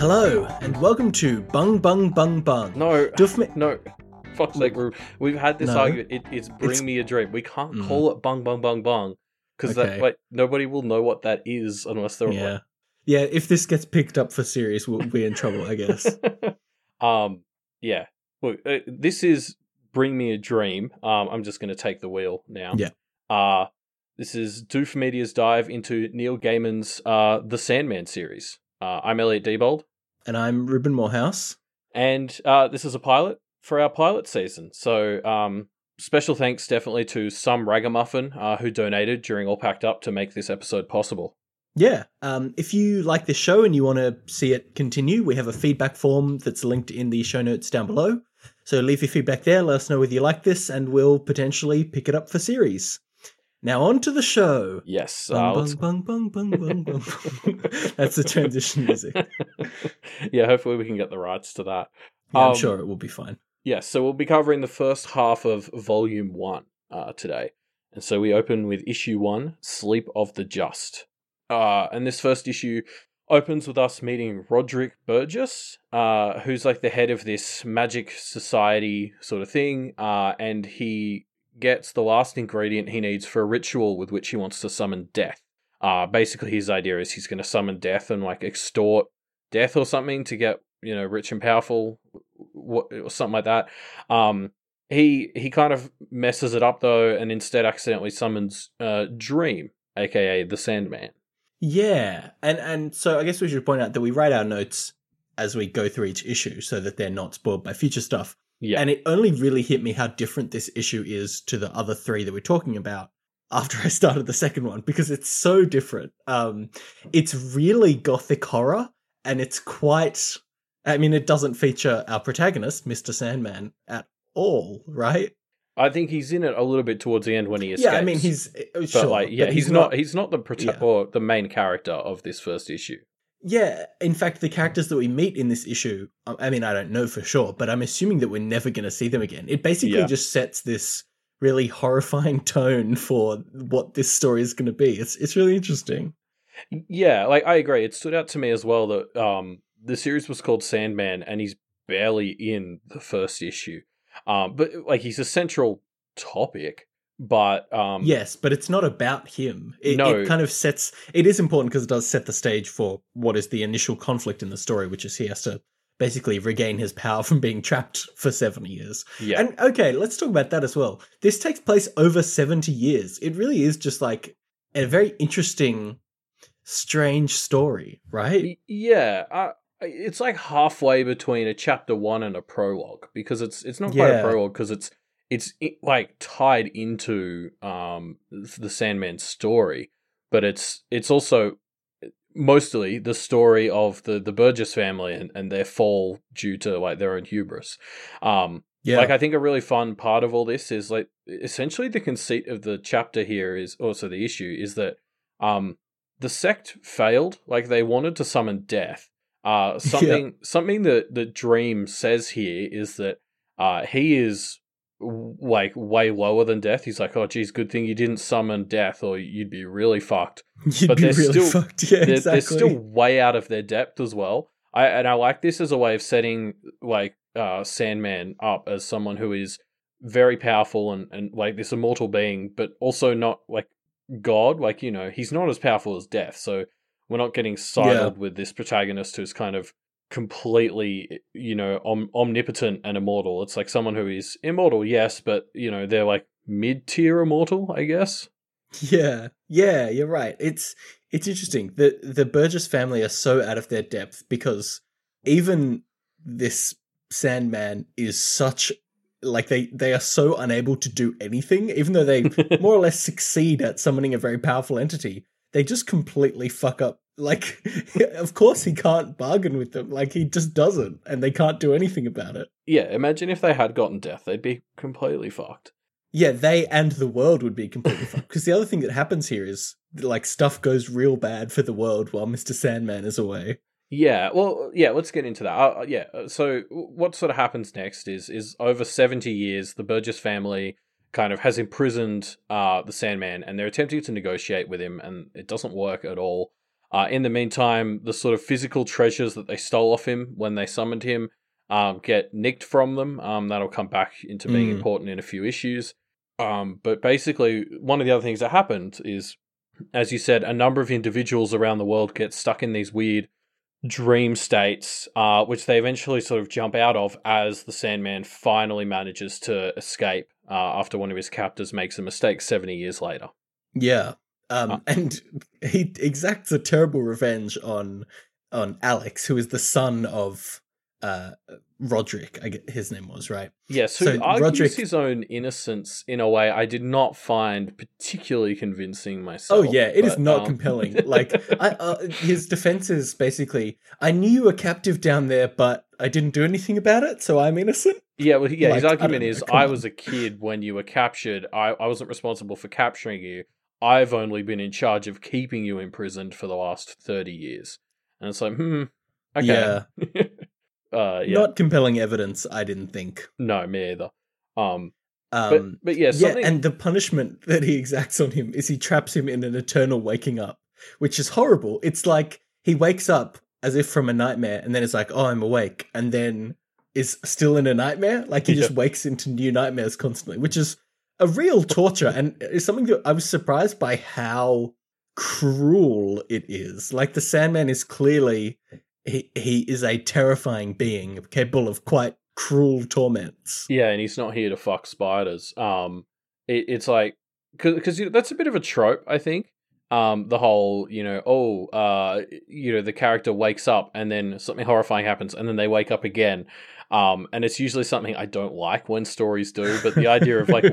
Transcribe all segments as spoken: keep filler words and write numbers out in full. Hello, and welcome to Bung Bung Bung Bung. No, Doof Me- no. Fuck, like, we're, we've had this no. argument. It, it's Bring it's... Me a Dream. We can't mm. call it Bung Bung Bung Bung, because okay. that like, nobody will know what that is unless they're yeah. like... Yeah, if this gets picked up for serious, we'll be in trouble, I guess. um, Yeah. Look, uh, this is Bring Me a Dream. Um, I'm just going to take the wheel now. Yeah. Uh, this is Doof Media's dive into Neil Gaiman's uh, The Sandman series. Uh, I'm Elliot Diebold. And I'm Ruben Morehouse. And uh, this is a pilot for our pilot season. So um, special thanks definitely to SomeRagamuffin, uh, who donated during All Packed Up to make this episode possible. Yeah. Um, if you like this show and you want to see it continue, we have a feedback form that's linked in the show notes down below. So leave your feedback there. Let us know whether you like this, and we'll potentially pick it up for series. Now on to the show. Yes. Bung, uh, bung, bung, bung, bung, bung, bung. That's the transition music. Yeah, hopefully we can get the rights to that. Yeah, um, I'm sure it will be fine. Yeah, so we'll be covering the first half of Volume one uh, today. And so we open with Issue one, Sleep of the Just. Uh, and this first issue opens with us meeting Roderick Burgess, uh, who's like the head of this magic society sort of thing, uh, and he... gets the last ingredient he needs for a ritual with which he wants to summon death. Uh, basically, his idea is he's going to summon death and, like, extort death or something to get, you know, rich and powerful or something like that. Um, he he kind of messes it up, though, and instead accidentally summons uh, Dream, a k a. the Sandman. Yeah, and, and so I guess we should point out that we write our notes as we go through each issue so that they're not spoiled by future stuff. Yeah. And it only really hit me how different this issue is to the other three that we're talking about after I started the second one, because it's so different. Um, it's really gothic horror, and it's quite... I mean, it doesn't feature our protagonist, Mister Sandman, at all, right? I think he's in it a little bit towards the end when he escapes. Yeah, I mean, he's... Sure, like, yeah, he's, he's not, not He's not the prota- yeah. or the main character of this first issue. Yeah, in fact, the characters that we meet in this issue, I mean, I don't know for sure, but I'm assuming that we're never going to see them again. It basically yeah. just sets this really horrifying tone for what this story is going to be. It's it's really interesting. Yeah, like I agree. It stood out to me as well that um, the series was called Sandman, and he's barely in the first issue. Um, but like he's a central topic. But um, yes, but it's not about him. It, no. it kind of sets. It is important because it does set the stage for what is the initial conflict in the story, which is he has to basically regain his power from being trapped for seven years. Yeah. And okay, let's talk about that as well. This takes place over seventy years. It really is just like a very interesting, strange story, right? Yeah. Uh, it's like halfway between a chapter one and a prologue, because it's it's not quite yeah. a prologue because it's. It's like tied into um, the Sandman's story, but it's it's also mostly the story of the, the Burgess family and, and their fall due to like their own hubris. Um, yeah. Like I think a really fun part of all this is like essentially the conceit of the chapter here is also the issue is that um, the sect failed. Like they wanted to summon death. Uh, something yeah. something that the Dream says here is that uh, he is. Like way lower than death. He's like, oh geez, good thing you didn't summon death, or you'd be really fucked. You'd but be they're really still, fucked. Yeah, they're, exactly. They're still way out of their depth as well. I and I like this as a way of setting like uh, Sandman up as someone who is very powerful and, and like this immortal being, but also not like God. Like you know, he's not as powerful as death. So we're not getting sidled yeah. with this protagonist who's kind of. Completely, you know, om- omnipotent and immortal. It's like someone who is immortal, yes, but, you know, they're like mid-tier immortal, I guess. Yeah, yeah, you're right. It's it's interesting. The, the Burgess family are so out of their depth because even this Sandman is such, like, they, they are so unable to do anything, even though they more or less succeed at summoning a very powerful entity. They just completely fuck up. Like, of course he can't bargain with them. Like, he just doesn't, and they can't do anything about it. Yeah, imagine if they had gotten death. They'd be completely fucked. Yeah, they and the world would be completely fucked. Because the other thing that happens here is, like, stuff goes real bad for the world while Mister Sandman is away. Yeah, well, yeah, let's get into that. Uh, yeah, so what sort of happens next is, is over seventy years, the Burgess family kind of has imprisoned uh, the Sandman, and they're attempting to negotiate with him, and it doesn't work at all. Uh, in the meantime, the sort of physical treasures that they stole off him when they summoned him um, get nicked from them. Um, that'll come back into being mm. important in a few issues. Um, but basically, one of the other things that happened is, as you said, a number of individuals around the world get stuck in these weird dream states, uh, which they eventually sort of jump out of as the Sandman finally manages to escape uh, after one of his captors makes a mistake seventy years later. Yeah. Um, uh, and he exacts a terrible revenge on on Alex, who is the son of uh, Roderick, I guess his name was, right? Yes, who so argues Roderick... his own innocence in a way I did not find particularly convincing myself. Oh yeah, it but, is not um... compelling. Like, I, uh, his defense is basically, I knew you were captive down there, but I didn't do anything about it, so I'm innocent. Yeah, well, yeah. Like, his argument I is, I was a kid when you were captured. I, I wasn't responsible for capturing you. I've only been in charge of keeping you imprisoned for the last thirty years. And it's like, hmm, okay. Yeah. uh, yeah. Not compelling evidence, I didn't think. No, me either. Um, um, but, but yeah, something... yeah, and the punishment that he exacts on him is he traps him in an eternal waking up, which is horrible. It's like he wakes up as if from a nightmare, and then it's like, oh, I'm awake, and then is still in a nightmare. Like, he yeah. just wakes into new nightmares constantly, which is a real torture, and it's something that I was surprised by how cruel it is. Like, the Sandman is clearly, he, he is a terrifying being capable of quite cruel torments. Yeah, and he's not here to fuck spiders. Um, it, it's like, because you know, that's a bit of a trope, I think. Um, the whole, you know, oh, uh, you know, the character wakes up and then something horrifying happens and then they wake up again. Um, and it's usually something I don't like when stories do, but the idea of like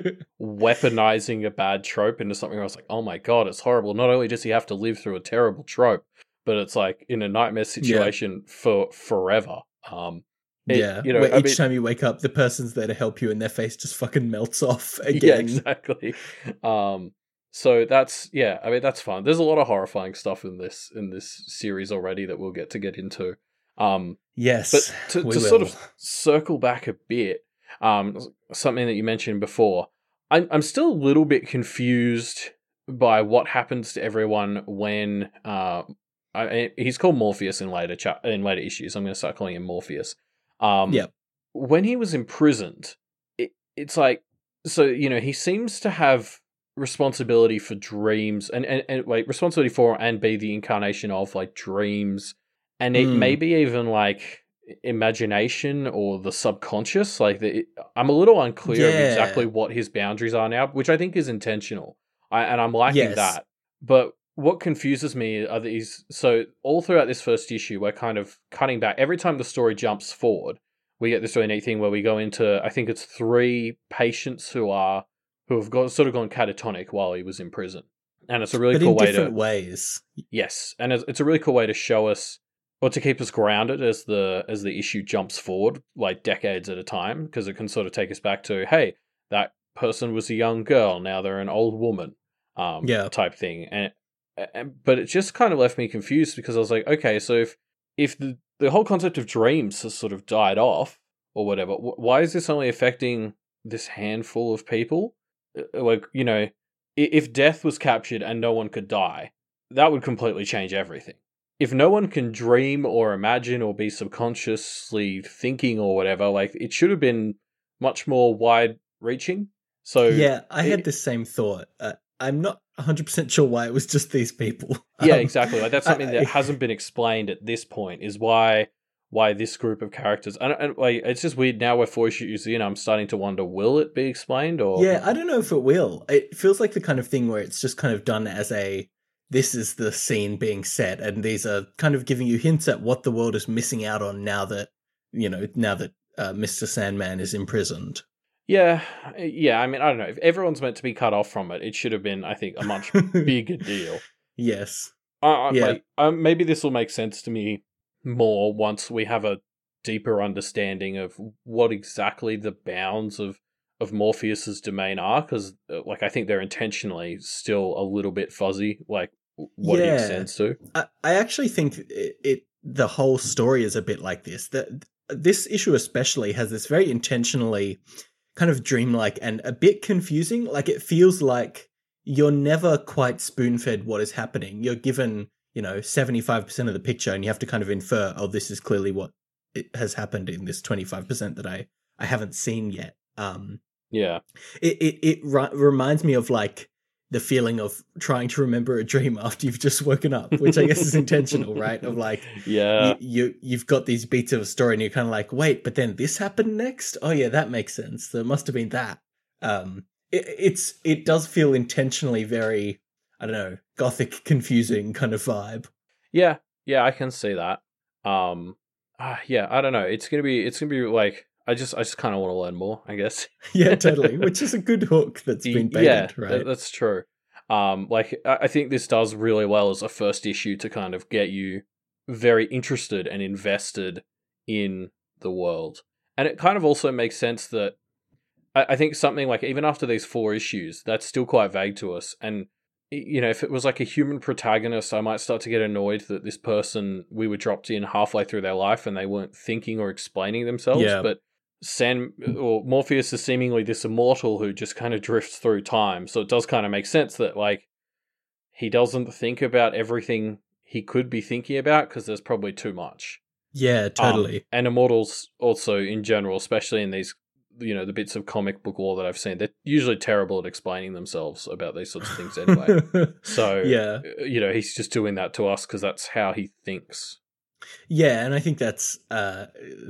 weaponizing a bad trope into something where I was like, oh my God, it's horrible. Not only does he have to live through a terrible trope, but it's like in a nightmare situation yeah. for forever. Um, it, yeah. You know, where each I mean, time you wake up, the person's there to help you and their face just fucking melts off again. Yeah, exactly. Um, So that's, yeah, I mean, that's fun. There's a lot of horrifying stuff in this in this series already that we'll get to get into. Um, yes, but to, to sort of circle back a bit, um, something that you mentioned before, I'm, I'm still a little bit confused by what happens to everyone when uh, I, he's called Morpheus in later cha- in later issues. I'm going to start calling him Morpheus. Um, yeah. When he was imprisoned, it, it's like, so, you know, he seems to have responsibility for dreams and, and, and like responsibility for and be the incarnation of like dreams and it mm. maybe even like imagination or the subconscious. Like the, I'm a little unclear yeah. of exactly what his boundaries are now, which I think is intentional. I, and I'm liking yes. that. But what confuses me are these. So all throughout this first issue, we're kind of cutting back. Every time the story jumps forward, we get this really neat thing where we go into, I think it's three patients who are who have got sort of gone catatonic while he was in prison. And it's a really but cool in way to... different ways. Yes, and it's, it's a really cool way to show us, or to keep us grounded as the as the issue jumps forward, like decades at a time, because it can sort of take us back to, hey, that person was a young girl, now they're an old woman, um, yeah. type thing. And, and but it just kind of left me confused, because I was like, okay, so if, if the, the whole concept of dreams has sort of died off, or whatever, wh- why is this only affecting this handful of people? Like, you know, if death was captured and no one could die, that would completely change everything. If no one can dream or imagine or be subconsciously thinking or whatever, like, it should have been much more wide-reaching. So yeah, I it, had the same thought. Uh, I'm not one hundred percent sure why it was just these people. Yeah, um, exactly. Like, that's something I, that I, hasn't been explained at this point, is why why this group of characters, and, and like, it's just weird now we're four issues in, I'm starting to wonder, will it be explained? Or yeah, I don't know if it will. It feels like the kind of thing where it's just kind of done as a, this is the scene being set, and these are kind of giving you hints at what the world is missing out on now that, you know, now that uh, Mister Sandman is imprisoned. Yeah, yeah, I mean, I don't know. If everyone's meant to be cut off from it, it should have been, I think, a much bigger deal. Yes. I, I, yeah. Like, I, maybe this will make sense to me more once we have a deeper understanding of what exactly the bounds of of Morpheus's domain are, because like I think they're intentionally still a little bit fuzzy, like what yeah. it extends to. I, I actually think it, it the whole story is a bit like this. That this issue especially has this very intentionally kind of dreamlike and a bit confusing. Like, it feels like you're never quite spoon-fed what is happening. You're given you know, seventy-five percent of the picture, and you have to kind of infer, oh, this is clearly what it has happened in this twenty-five percent that I, I haven't seen yet. Um, yeah. It, it, it re- reminds me of like the feeling of trying to remember a dream after you've just woken up, which I guess is intentional, right? Of like, yeah, you, you, you've got these beats of a story and you're kind of like, wait, but then this happened next? Oh yeah, that makes sense. There must've been that. Um, it, it's, it does feel intentionally very, I don't know, gothic, confusing kind of vibe. Yeah. Yeah. I can see that. Um, uh, yeah, I don't know. It's going to be, it's going to be like, I just, I just kind of want to learn more, I guess. Yeah, totally. Which is a good hook that's been baited, yeah, right? Th- that's true. Um, like, I think this does really well as a first issue to kind of get you very interested and invested in the world. And it kind of also makes sense that I, I think something like, even after these four issues, that's still quite vague to us. And, you know, if it was like a human protagonist, I might start to get annoyed that this person, we were dropped in halfway through their life and they weren't thinking or explaining themselves. Yeah. But San or Morpheus is seemingly this immortal who just kind of drifts through time, so it does kind of make sense that like he doesn't think about everything he could be thinking about because there's probably too much. Yeah, totally. Um, and immortals also in general, especially in these, you know, the bits of comic book lore that I've seen, they're usually terrible at explaining themselves about these sorts of things anyway. So yeah, you know, he's just doing that to us because that's how he thinks. Yeah, and I think that's uh,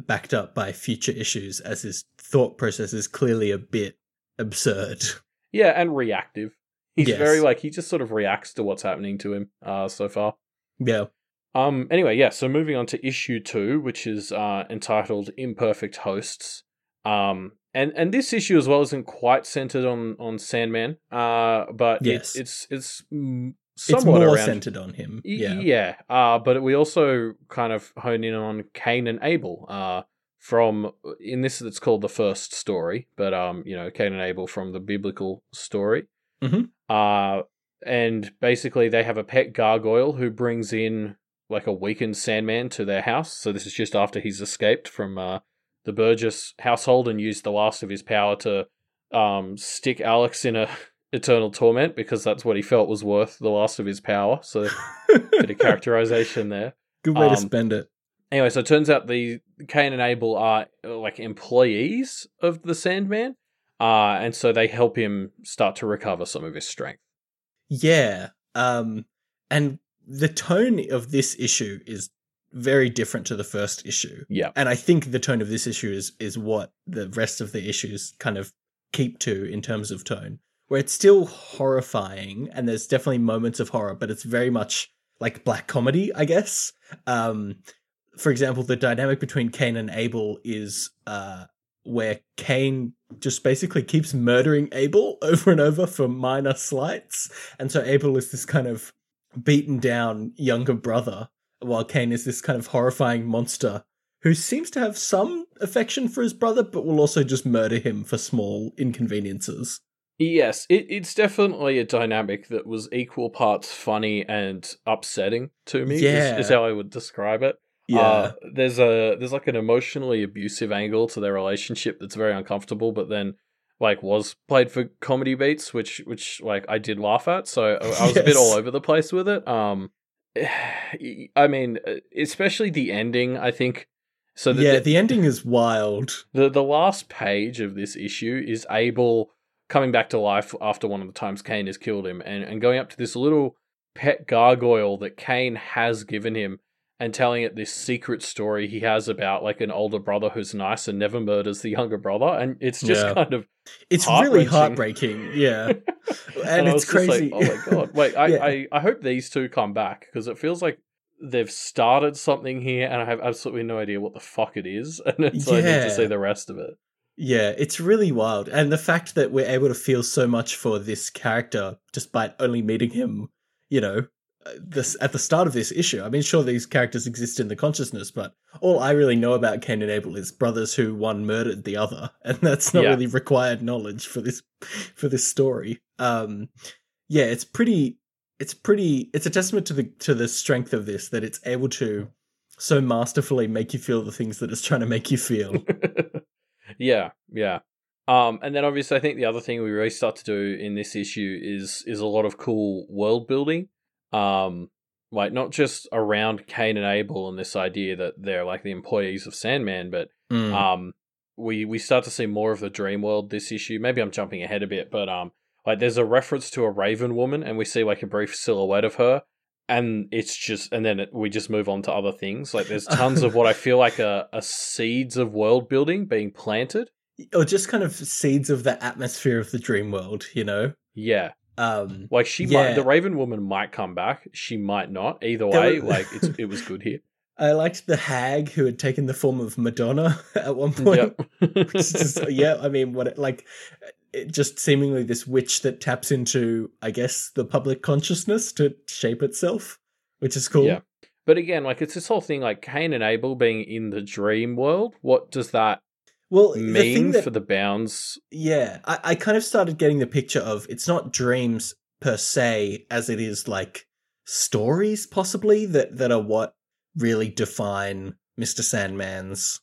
backed up by future issues, as his thought process is clearly a bit absurd. Yeah, and reactive. He's yes. very, like, he just sort of reacts to what's happening to him uh, so far. Yeah. Um. Anyway, yeah, so moving on to issue two, which is uh, entitled Imperfect Hosts. Um. And, and this issue as well isn't quite centered on, on Sandman, Uh. but yes. it, it's... it's mm, somewhat it's more around, centered on him. Yeah. Yeah. Uh, but we also kind of hone in on Cain and Abel uh, from, in this it's called the first story, but, um, you know, Cain and Abel from the biblical story. Mm-hmm. Uh, and basically they have a pet gargoyle who brings in like a weakened Sandman to their house. So this is just after he's escaped from uh, the Burgess household and used the last of his power to um, stick Alex in a... eternal torment, because that's what he felt was worth the last of his power. So a bit of characterization there. Good way um, to spend it. Anyway, so it turns out the Cain and Abel are like employees of the Sandman. Uh, and so they help him start to recover some of his strength. Yeah. Um, and the tone of this issue is very different to the first issue. Yeah. And I think the tone of this issue is, is what the rest of the issues kind of keep to in terms of tone, where it's still horrifying and there's definitely moments of horror, but it's very much like black comedy, I guess. Um, for example, the dynamic between Cain and Abel is uh, where Cain just basically keeps murdering Abel over and over for minor slights. And so Abel is this kind of beaten down younger brother, while Cain is this kind of horrifying monster who seems to have some affection for his brother, but will also just murder him for small inconveniences. Yes, it, it's definitely a dynamic that was equal parts funny and upsetting to me, yeah. is, is how I would describe it. Yeah. Uh, there's a there's like an emotionally abusive angle to their relationship that's very uncomfortable, but then like was played for comedy beats, which which like I did laugh at, so I, I was yes. a bit all over the place with it. Um, I mean, especially the ending, I think. So the, yeah, the, the ending is wild. The the last page of this issue is Abel coming back to life after one of the times Cain has killed him, and, and going up to this little pet gargoyle that Cain has given him and telling it this secret story he has about like an older brother who's nice and never murders the younger brother. And it's just yeah. kind of It's heart-wrenching. really heartbreaking, yeah. and, and it's crazy. Like, oh my God. Wait, I, yeah. I, I hope these two come back, because it feels like they've started something here and I have absolutely no idea what the fuck it is. And so yeah. I need to see the rest of it. Yeah, it's really wild. And the fact that we're able to feel so much for this character despite only meeting him, you know, this at the start of this issue. I mean, sure, these characters exist in the consciousness, but all I really know about Cain and Abel is brothers who one murdered the other, and that's not yeah. really required knowledge for this for this story. Um, yeah, it's pretty it's pretty it's a testament to the to the strength of this that it's able to so masterfully make you feel the things that it's trying to make you feel. Yeah, yeah. Um, and then obviously I think the other thing we really start to do in this issue is is a lot of cool world building. Um, like not just around Cain and Abel and this idea that they're like the employees of Sandman, but mm. um, we we start to see more of the dream world this issue. Maybe I'm jumping ahead a bit, but um, like there's a reference to a Raven woman, and we see like a brief silhouette of her, and it's just, and then it, we just move on to other things. Like there's tons of what I feel like a, a seeds of world building being planted, or just kind of seeds of the atmosphere of the dream world, you know? Yeah. Um, like she yeah. might, the Raven woman might come back. She might not. Either way, were, like it's, it was good here. I liked the hag who had taken the form of Madonna at one point. Yep. just, yeah. I mean, what it, like it just seemingly this witch that taps into, I guess, the public consciousness to shape itself, which is cool. Yeah. But again, like it's this whole thing, like Cain and Abel being in the dream world. What does that Well, mean the thing that, for the bounds? Yeah, I, I kind of started getting the picture of it's not dreams per se, as it is like stories possibly that, that are what really define Mister Sandman's,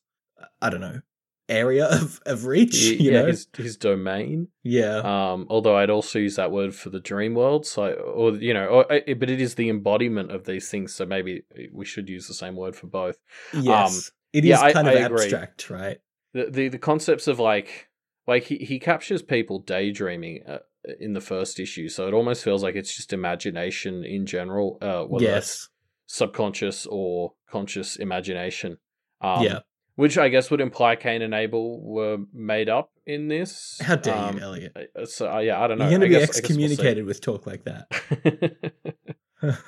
I don't know, area of, of reach, yeah, you know? His, his domain. Yeah. Um. Although I'd also use that word for the dream world, so or you know, or, but it is the embodiment of these things, so maybe we should use the same word for both. Yes, um, it is yeah, kind I, of I abstract, agree. Right? The, the the concepts of like like he, he captures people daydreaming uh, in the first issue, so it almost feels like it's just imagination in general, uh, whether yes. that's subconscious or conscious imagination. Um, yeah, which I guess would imply Cain and Abel were made up in this. How dare um, you, Elliot? So uh, yeah, I don't know. You're going to be guess, excommunicated we'll with talk like that.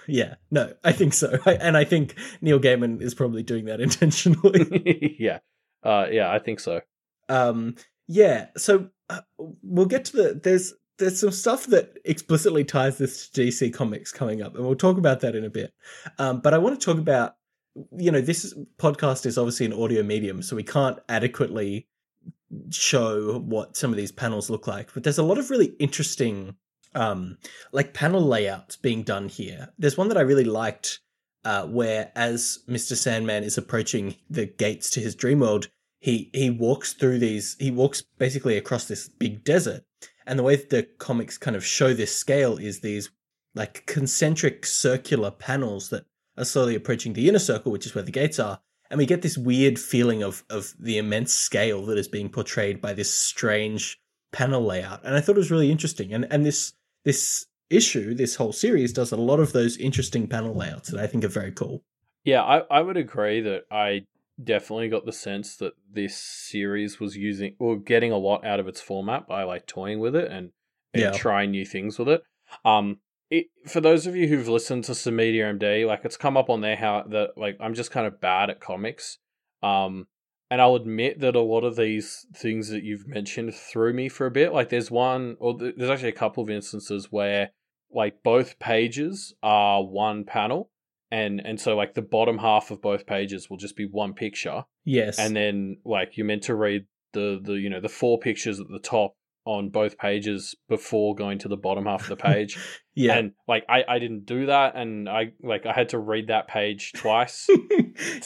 Yeah, no, I think so, I, and I think Neil Gaiman is probably doing that intentionally. yeah. Uh, yeah, I think so. Um, yeah, so uh, we'll get to the... There's there's some stuff that explicitly ties this to D C Comics coming up, and we'll talk about that in a bit. Um, but I want to talk about, you know, this podcast is obviously an audio medium, so we can't adequately show what some of these panels look like. But there's a lot of really interesting, um, like, panel layouts being done here. There's one that I really liked Uh, where as Mister Sandman is approaching the gates to his dream world, he he walks through these, he walks basically across this big desert. And the way that the comics kind of show this scale is these like concentric circular panels that are slowly approaching the inner circle, which is where the gates are. And we get this weird feeling of of the immense scale that is being portrayed by this strange panel layout. And I thought it was really interesting. And and this this... issue, this whole series does a lot of those interesting panel layouts that I think are very cool. Yeah, I, I would agree that I definitely got the sense that this series was using or getting a lot out of its format by like toying with it and, and yeah. trying new things with it. Um, it, for those of you who've listened to Some Media M D, like it's come up on there how that like I'm just kind of bad at comics. Um, and I'll admit that a lot of these things that you've mentioned threw me for a bit. Like there's one, or there's actually a couple of instances where like both pages are one panel, and and so like the bottom half of both pages will just be one picture. Yes. And then like you're meant to read the the you know the four pictures at the top on both pages before going to the bottom half of the page. Yeah. And like I, I didn't do that, and I like I had to read that page twice.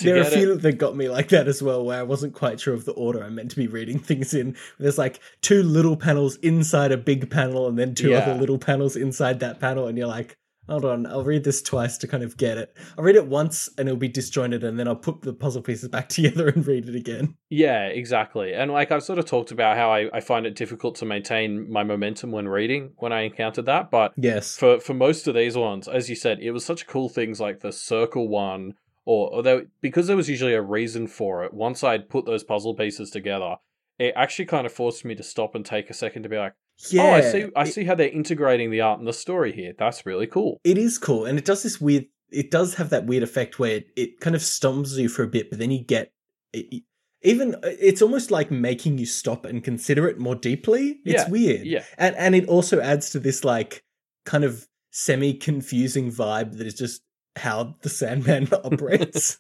There are a few it. that got me like that as well, where I wasn't quite sure of the order I meant to be reading things in. There's like two little panels inside a big panel, and then two yeah. other little panels inside that panel, and you're like, hold on, I'll read this twice to kind of get it. I'll read it once and it'll be disjointed, and then I'll put the puzzle pieces back together and read it again. Yeah, exactly. And like I've sort of talked about how I, I find it difficult to maintain my momentum when reading when I encountered that. But yes, for, for most of these ones, as you said, it was such cool things like the circle one, or although because there was usually a reason for it, once I'd put those puzzle pieces together, it actually kind of forced me to stop and take a second to be like, yeah, oh, I see I see it, how they're integrating the art and the story here. That's really cool. It is cool. And it does this weird, it does have that weird effect where it, it kind of stumbles you for a bit, but then you get, it, even, it's almost like making you stop and consider it more deeply. It's yeah, weird. Yeah. And, and it also adds to this like kind of semi-confusing vibe that is just how the Sandman operates.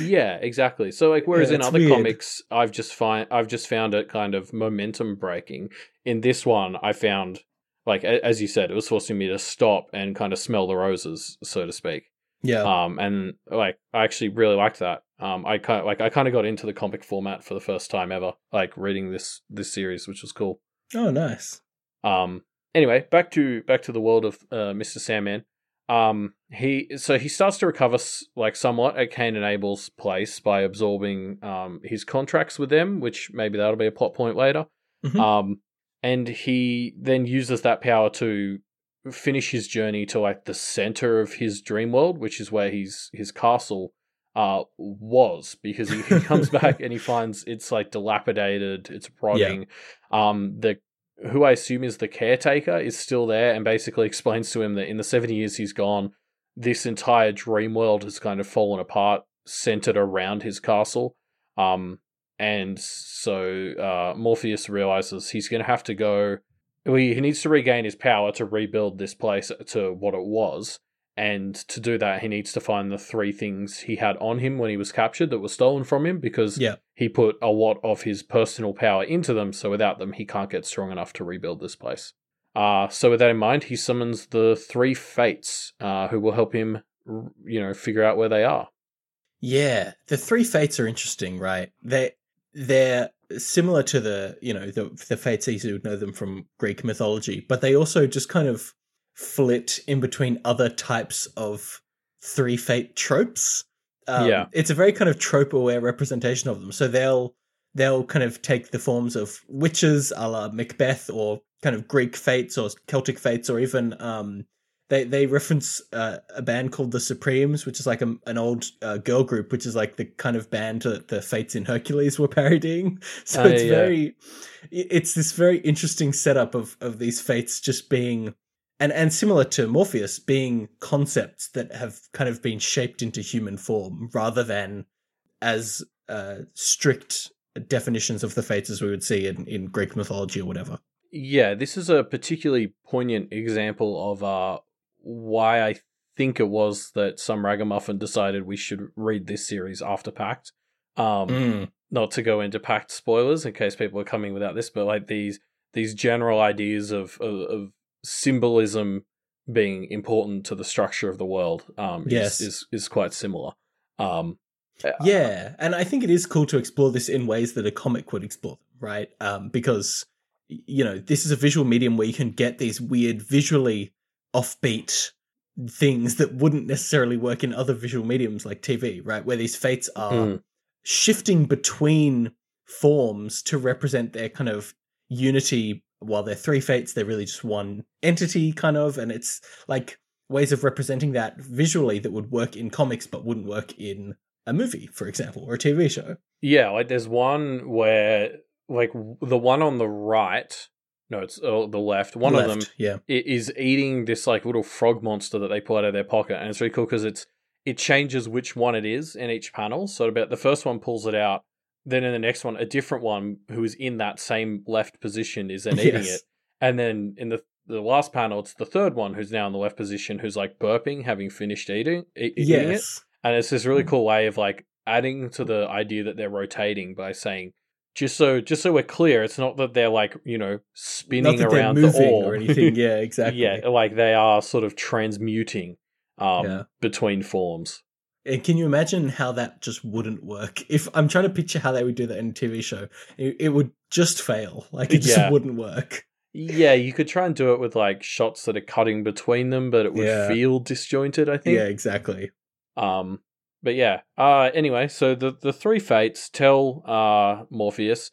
Yeah, exactly. So like whereas yeah, in other weird. comics I've just find I've just found it kind of momentum breaking. In this one I found like a- as you said, it was forcing me to stop and kind of smell the roses, so to speak. Yeah. Um and like I actually really liked that. Um I kind of, like I kind of got into the comic format for the first time ever, like reading this this series, which was cool. Oh, nice. Um anyway, back to back to the world of uh, Mister Sandman. Um, he so he starts to recover like somewhat at Cain and Abel's place by absorbing um his contracts with them, which maybe that'll be a plot point later. Mm-hmm. Um, and he then uses that power to finish his journey to like the center of his dream world, which is where his his castle uh was, because he, he comes back and he finds it's like dilapidated, it's rotting. Yeah. Um, the who I assume is the caretaker is still there and basically explains to him that in the seven years he's gone, this entire dream world has kind of fallen apart, centered around his castle. Um, and so uh, Morpheus realizes he's going to have to go, he needs to regain his power to rebuild this place to what it was. And to do that, he needs to find the three things he had on him when he was captured that were stolen from him, because yeah. he put a lot of his personal power into them, so without them, he can't get strong enough to rebuild this place. Uh, so with that in mind, he summons the three fates, uh, who will help him, you know, figure out where they are. Yeah, the three fates are interesting, right? They, they're similar to the, you know, the, the fates as you would know them from Greek mythology, but they also just kind of flit in between other types of three fate tropes. Um, yeah, it's a very kind of trope aware representation of them. So they'll they'll kind of take the forms of witches, a la Macbeth, or kind of Greek fates or Celtic fates, or even um, they they reference uh, a band called The Supremes, which is like a, an old uh, girl group, which is like the kind of band that the fates in Hercules were parodying. So uh, it's yeah. very, it's this very interesting setup of of these fates just being. And and similar to Morpheus, being concepts that have kind of been shaped into human form rather than as uh, strict definitions of the fates as we would see in, in Greek mythology or whatever. Yeah, this is a particularly poignant example of uh, why I think it was that Some Ragamuffin decided we should read this series after Pact. Um, mm. Not to go into Pact spoilers in case people are coming without this, but like these these general ideas of of, of symbolism being important to the structure of the world um yes. is, is is quite similar. Um yeah, and I think it is cool to explore this in ways that a comic would explore, right? Um because, you know, this is a visual medium where you can get these weird visually offbeat things that wouldn't necessarily work in other visual mediums like T V, right? Where these fates are mm. shifting between forms to represent their kind of unity. While they're three fates, they're really just one entity kind of, and it's like ways of representing that visually that would work in comics but wouldn't work in a movie, for example, or a T V show. Yeah, like there's one where like the one on the right, no, it's oh, the left, one left, of them yeah. is eating this like little frog monster that they pull out of their pocket, and it's really cool because it's it changes which one it is in each panel. So about the first one pulls it out, then in the next one, a different one who is in that same left position is then eating yes. it. And then in the the last panel, it's the third one who's now in the left position who's like burping, having finished eating, e- eating yes. it. And it's this really cool way of like adding to the idea that they're rotating by saying, just so just so we're clear, it's not that they're like, you know, spinning around the orb or anything. Yeah, exactly. Yeah, like they are sort of transmuting um, yeah. between forms. And can you imagine how that just wouldn't work? If I'm trying to picture how they would do that in a T V show, it, it would just fail. Like, it yeah. just wouldn't work. Yeah, you could try and do it with, like, shots that are cutting between them, but it would yeah. feel disjointed, I think. Yeah, exactly. Um, but yeah. Uh, anyway, so the, the three fates tell uh, Morpheus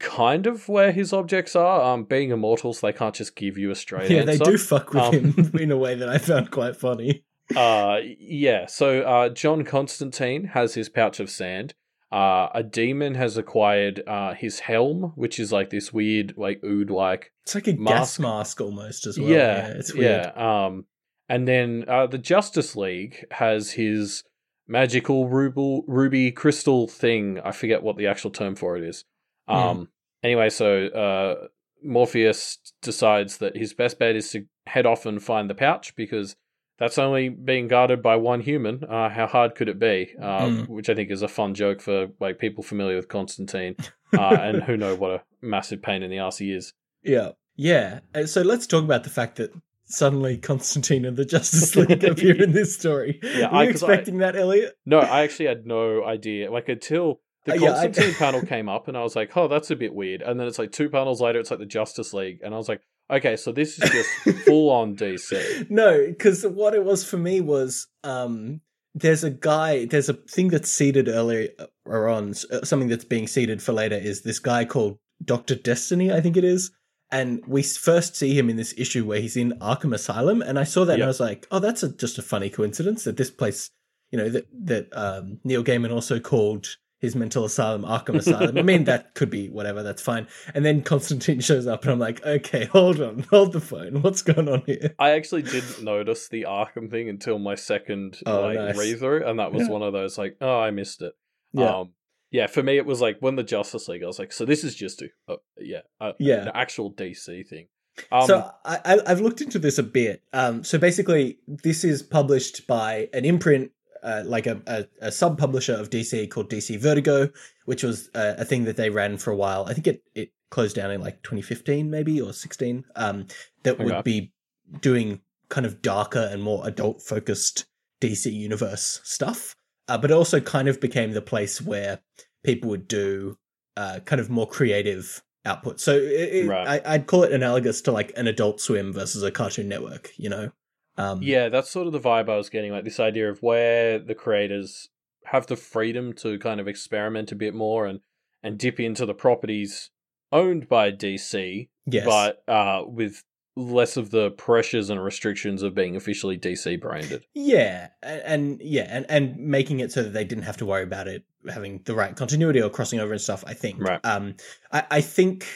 kind of where his objects are. Um, being immortals, they can't just give you a straight yeah, answer. Yeah, they do fuck with um, him in a way that I found quite funny. Uh, yeah, so uh, John Constantine has his pouch of sand. Uh, a demon has acquired uh, his helm, which is like this weird, like, ood-like It's like a mask. gas mask almost as well. Yeah, yeah it's weird. Yeah, um, and then uh, the Justice League has his magical ruble, ruby crystal thing. I forget what the actual term for it is. Um, mm. Anyway, so uh, Morpheus decides that his best bet is to head off and find the pouch, because that's only being guarded by one human. Uh, how hard could it be? Uh, mm. Which I think is a fun joke for like people familiar with Constantine, uh, and who know what a massive pain in the arse he is. Yeah, yeah. So let's talk about the fact that suddenly Constantine and the Justice League appear in this story. Yeah, Were you I, expecting I, that, Elliot? No, I actually had no idea. Like until the Constantine uh, yeah, I, panel came up, and I was like, "Oh, that's a bit weird." And then it's like two panels later, it's like the Justice League, and I was like, Okay, so this is just full-on D C. No, because what it was for me was um, there's a guy, there's a thing that's seeded earlier or on, something that's being seeded for later is this guy called Doctor Destiny, I think it is. And we first see him in this issue where he's in Arkham Asylum, and I saw that yep. and I was like, oh, that's a, just a funny coincidence that this place, you know, that, that um, Neil Gaiman also called his mental asylum Arkham Asylum. I mean, that could be whatever, that's fine. And then Constantine shows up and I'm like, okay, hold on, hold the phone, what's going on here? I actually didn't notice the Arkham thing until my second oh, like, nice. read-through, and that was yeah. one of those like, oh, I missed it. Yeah. Um, Yeah, for me, it was like when the Justice League, I was like, so this is just a, uh, yeah, a, yeah, an actual D C thing. Um, so I, I've looked into this a bit. Um, so basically, this is published by an imprint, uh, like a, a, a sub-publisher of D C called D C Vertigo, which was uh, a thing that they ran for a while. I think it, it closed down in like twenty fifteen maybe or sixteen um, that okay. would be doing kind of darker and more adult-focused D C Universe stuff. Uh, but it also kind of became the place where people would do uh, kind of more creative output. So it, it, right. I, I'd call it analogous to like an Adult Swim versus a Cartoon Network, you know? Um, yeah, that's sort of the vibe I was getting, like this idea of where the creators have the freedom to kind of experiment a bit more and, and dip into the properties owned by D C, yes. but uh, with less of the pressures and restrictions of being officially D C branded. Yeah, and, and yeah, and, and making it so that they didn't have to worry about it having the right continuity or crossing over and stuff, I think. Right. Um, I, I think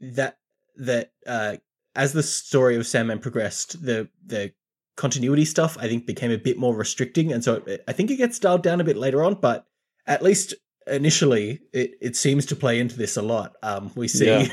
that that uh, as the story of Sandman progressed, the the continuity stuff, I think, became a bit more restricting, and so it, it, I think it gets dialed down a bit later on, but at least initially, it, it seems to play into this a lot. Um, we see yeah.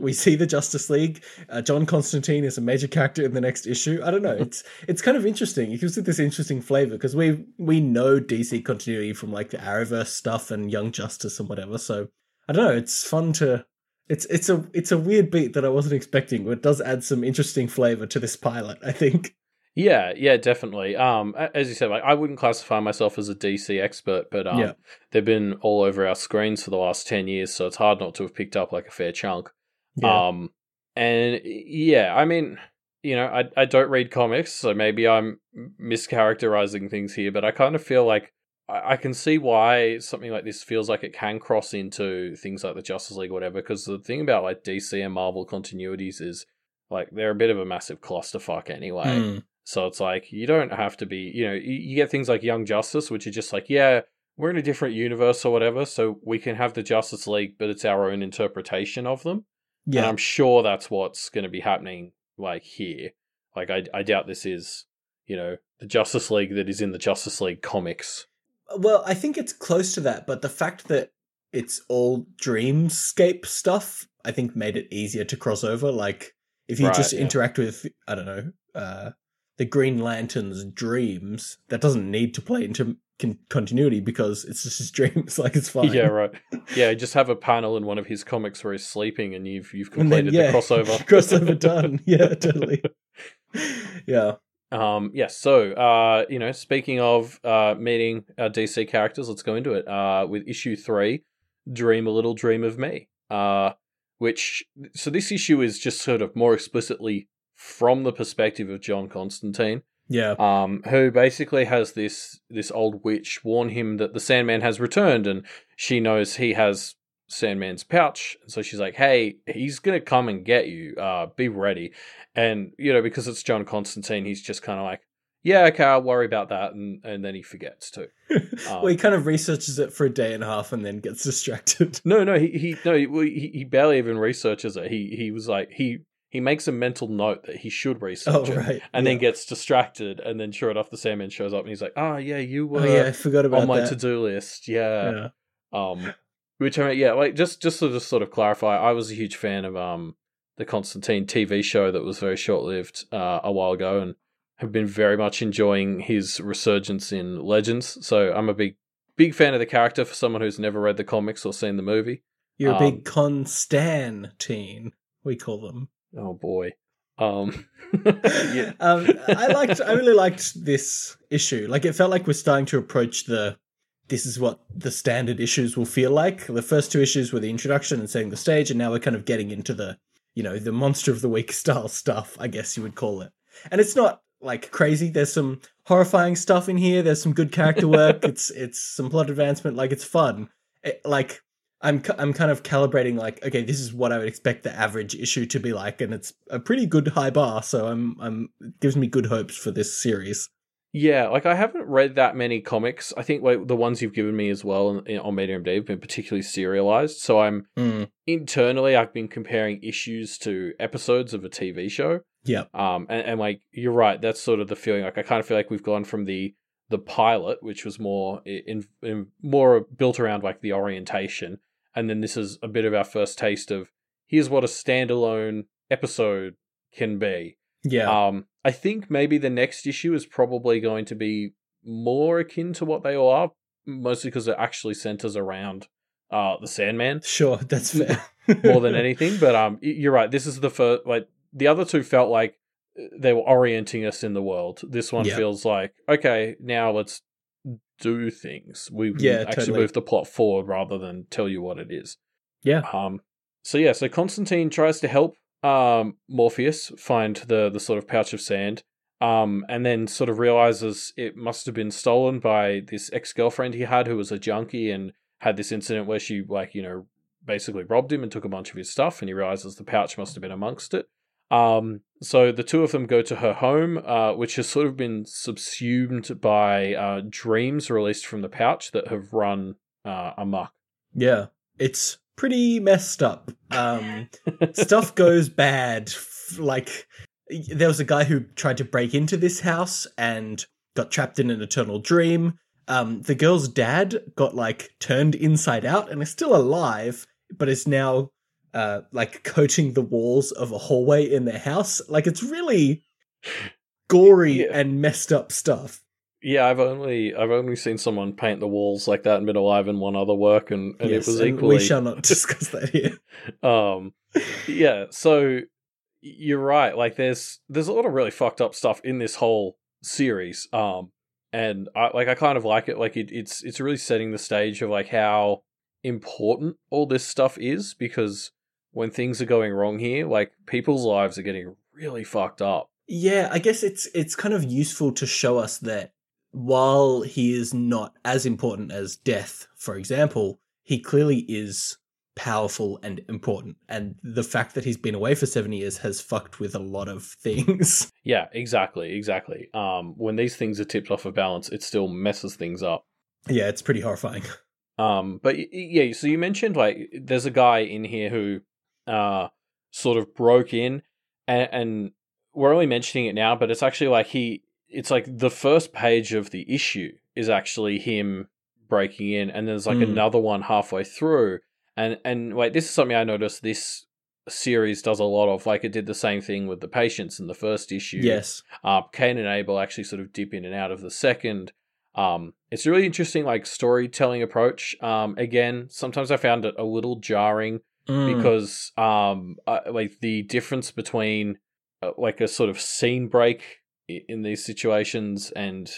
we see the Justice League. Uh, John Constantine is a major character in the next issue. I don't know. It's it's kind of interesting. It gives it this interesting flavor because we we know D C continuity from like the Arrowverse stuff and Young Justice and whatever. So I don't know. It's fun to it's it's a it's a weird beat that I wasn't expecting, but it does add some interesting flavor to this pilot, I think. Yeah, yeah, definitely. Um, as you said, like, I wouldn't classify myself as a D C expert, but um, yeah. they've been all over our screens for the last ten years, so it's hard not to have picked up like a fair chunk. Yeah. Um, and yeah, I mean, you know, I I don't read comics, so maybe I'm mischaracterizing things here, but I kind of feel like I, I can see why something like this feels like it can cross into things like the Justice League or whatever, because the thing about like D C and Marvel continuities is like they're a bit of a massive clusterfuck anyway. Mm. So it's like, you don't have to be, you know, you get things like Young Justice, which are just like, yeah, we're in a different universe or whatever, so we can have the Justice League, but it's our own interpretation of them. Yeah. And I'm sure that's what's going to be happening, like, here. Like, I, I doubt this is, you know, the Justice League that is in the Justice League comics. Well, I think it's close to that, but the fact that it's all dreamscape stuff, I think, made it easier to cross over. Like, if you right, just yeah. interact with, I don't know, uh... the Green Lantern's dreams, that doesn't need to play into con- continuity because it's just his dreams, like it's fine. Yeah, right. Yeah, just have a panel in one of his comics where he's sleeping and you've you've completed then, yeah, the crossover. Crossover done. Yeah, totally. Yeah. Um, yeah, so, uh, you know, speaking of uh, meeting our D C characters, let's go into it uh, with issue three, Dream a Little Dream of Me, uh, which, so this issue is just sort of more explicitly from the perspective of John Constantine, yeah, um, who basically has this this old witch warn him that the Sandman has returned, and she knows he has Sandman's pouch, and so she's like, "Hey, he's gonna come and get you. Uh, be ready." And you know, because it's John Constantine, he's just kind of like, "Yeah, okay, I'll worry about that," and and then he forgets too. Um, well, he kind of researches it for a day and a half, and then gets distracted. No, no, he he no, he, he barely even researches it. He he was like he. He makes a mental note that he should research oh, right. it and yeah. then gets distracted. And then sure enough, the Sandman shows up and he's like, oh, yeah, you were oh, yeah, I forgot about on my that. to-do list. Yeah. yeah. Um, which, I mean, yeah, like just, just to just sort of clarify, I was a huge fan of um the Constantine T V show that was very short-lived uh, a while ago and have been very much enjoying his resurgence in Legends. So I'm a big, big fan of the character for someone who's never read the comics or seen the movie. You're um, a big Constantine, we call them. Oh boy. Um, yeah. um I liked I really liked this issue. Like it felt like we're starting to approach the this is what the standard issues will feel like. The first two issues were the introduction and setting the stage, and now we're kind of getting into the you know, the Monster of the Week style stuff, I guess you would call it. And it's not like crazy. There's some horrifying stuff in here. There's some good character work. it's it's some plot advancement. Like, it's fun. It, like I'm I'm kind of calibrating like, okay, this is what I would expect the average issue to be like, and it's a pretty good high bar. So I'm I'm it gives me good hopes for this series. Yeah, like I haven't read that many comics. I think like the ones you've given me as well in, on Medium Day have been particularly serialized. So I'm mm. internally I've been comparing issues to episodes of a T V show. Yeah. Um, and, and like you're right, that's sort of the feeling. Like I kind of feel like we've gone from the the pilot, which was more in, in more built around like the orientation, and then this is a bit of our first taste of here's what a standalone episode can be. Yeah. Um, I think maybe the next issue is probably going to be more akin to what they all are, mostly because it actually centers around uh the Sandman. Sure, that's fair. More than anything, but um, you're right. This is the first. Like the other two felt like they were orienting us in the world. This one yeah. feels like okay, now let's do things. We yeah, actually totally. move the plot forward rather than tell you what it is. Yeah. Um. So yeah. So Constantine tries to help Um, Morpheus find the the sort of pouch of sand, um, and then sort of realizes it must have been stolen by this ex-girlfriend he had, who was a junkie and had this incident where she like you know basically robbed him and took a bunch of his stuff, and he realizes the pouch must have been amongst it. Um, so the two of them go to her home, uh, which has sort of been subsumed by uh, dreams released from the pouch that have run uh, amok. Yeah, it's pretty messed up. Um, stuff goes bad. Like, there was a guy who tried to break into this house and got trapped in an eternal dream. Um, the girl's dad got, like, turned inside out and is still alive, but is now, uh, like, coating the walls of a hallway in their house. Like, it's really gory yeah. and messed up stuff. Yeah, I've only I've only seen someone paint the walls like that and been alive in one other work, and, and yes, it was equally. We shall not discuss that here. um, yeah, so you're right. Like, there's there's a lot of really fucked up stuff in this whole series. Um, and I like I kind of like it. Like, it, it's it's really setting the stage of like how important all this stuff is, because when things are going wrong here, like people's lives are getting really fucked up. Yeah, I guess it's it's kind of useful to show us that. While he is not as important as death, for example, he clearly is powerful and important. And the fact that he's been away for seven years has fucked with a lot of things. Yeah, exactly, exactly. Um, when these things are tipped off of balance, it still messes things up. Yeah, it's pretty horrifying. Um, but yeah, so you mentioned like there's a guy in here who uh, sort of broke in, and, and we're only mentioning it now, but it's actually like he... It's like the first page of the issue is actually him breaking in, and there's like mm. another one halfway through. And and like this is something I noticed this series does a lot of. Like, it did the same thing with the patients in the first issue. Yes, uh, Cain and Abel actually sort of dip in and out of the second. Um, it's a really interesting like storytelling approach. Um, again, sometimes I found it a little jarring mm. because um, I, like the difference between uh, like a sort of scene break in these situations and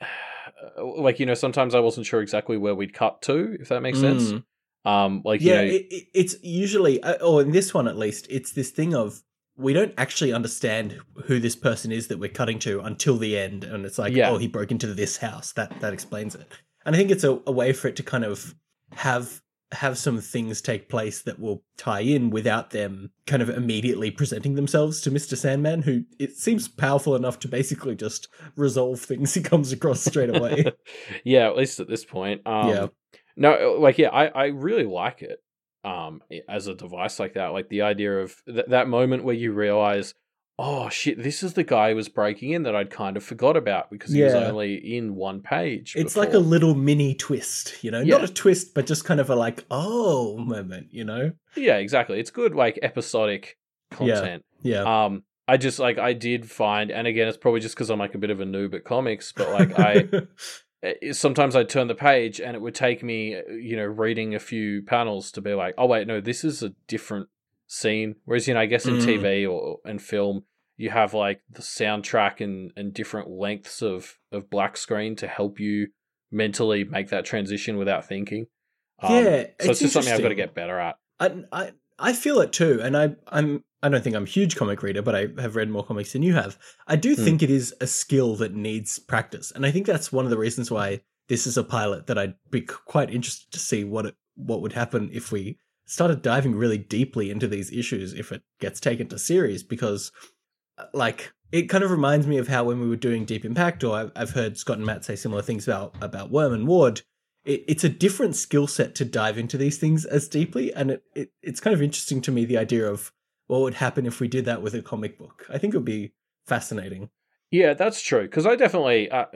uh, like you know sometimes I wasn't sure exactly where we'd cut to, if that makes mm. sense. Um like yeah you know, it, it, it's usually, or in this one at least, it's this thing of we don't actually understand who this person is that we're cutting to until the end, and it's like yeah. oh, he broke into this house, that that explains it. And I think it's a, a way for it to kind of have have some things take place that will tie in without them kind of immediately presenting themselves to Mister Sandman, who it seems powerful enough to basically just resolve things he comes across straight away. Yeah, at least at this point. Um, yeah. No, like, yeah, I, I really like it um, as a device like that. Like, the idea of th- that moment where you realize, oh, shit, this is the guy who was breaking in that I'd kind of forgot about because he yeah. was only in one page. It's before. Like a little mini twist, you know? Yeah. Not a twist, but just kind of a like, oh, moment, you know? Yeah, exactly. It's good, like, episodic content. Yeah. yeah. Um, I just, like, I did find, and again, it's probably just because I'm, like, a bit of a noob at comics, but, like, I sometimes I'd turn the page and it would take me, you know, reading a few panels to be like, oh, wait, no, this is a different scene. Whereas, you know, I guess in mm. T V or and film, you have like the soundtrack and, and different lengths of, of black screen to help you mentally make that transition without thinking. Um, yeah, so it's, it's just something I've got to get better at. I I, I feel it too, and I I'm I don't think I'm a huge comic reader, but I have read more comics than you have. I do mm. think it is a skill that needs practice. And I think that's one of the reasons why this is a pilot that I'd be quite interested to see what it, what would happen if we started diving really deeply into these issues, if it gets taken to series, because like it kind of reminds me of how when we were doing Deep Impact, or I've heard Scott and Matt say similar things about, about Worm and Ward. It, it's a different skill set to dive into these things as deeply. And it, it it's kind of interesting to me, the idea of what would happen if we did that with a comic book. I think it would be fascinating. Yeah, that's true. Because I definitely, uh,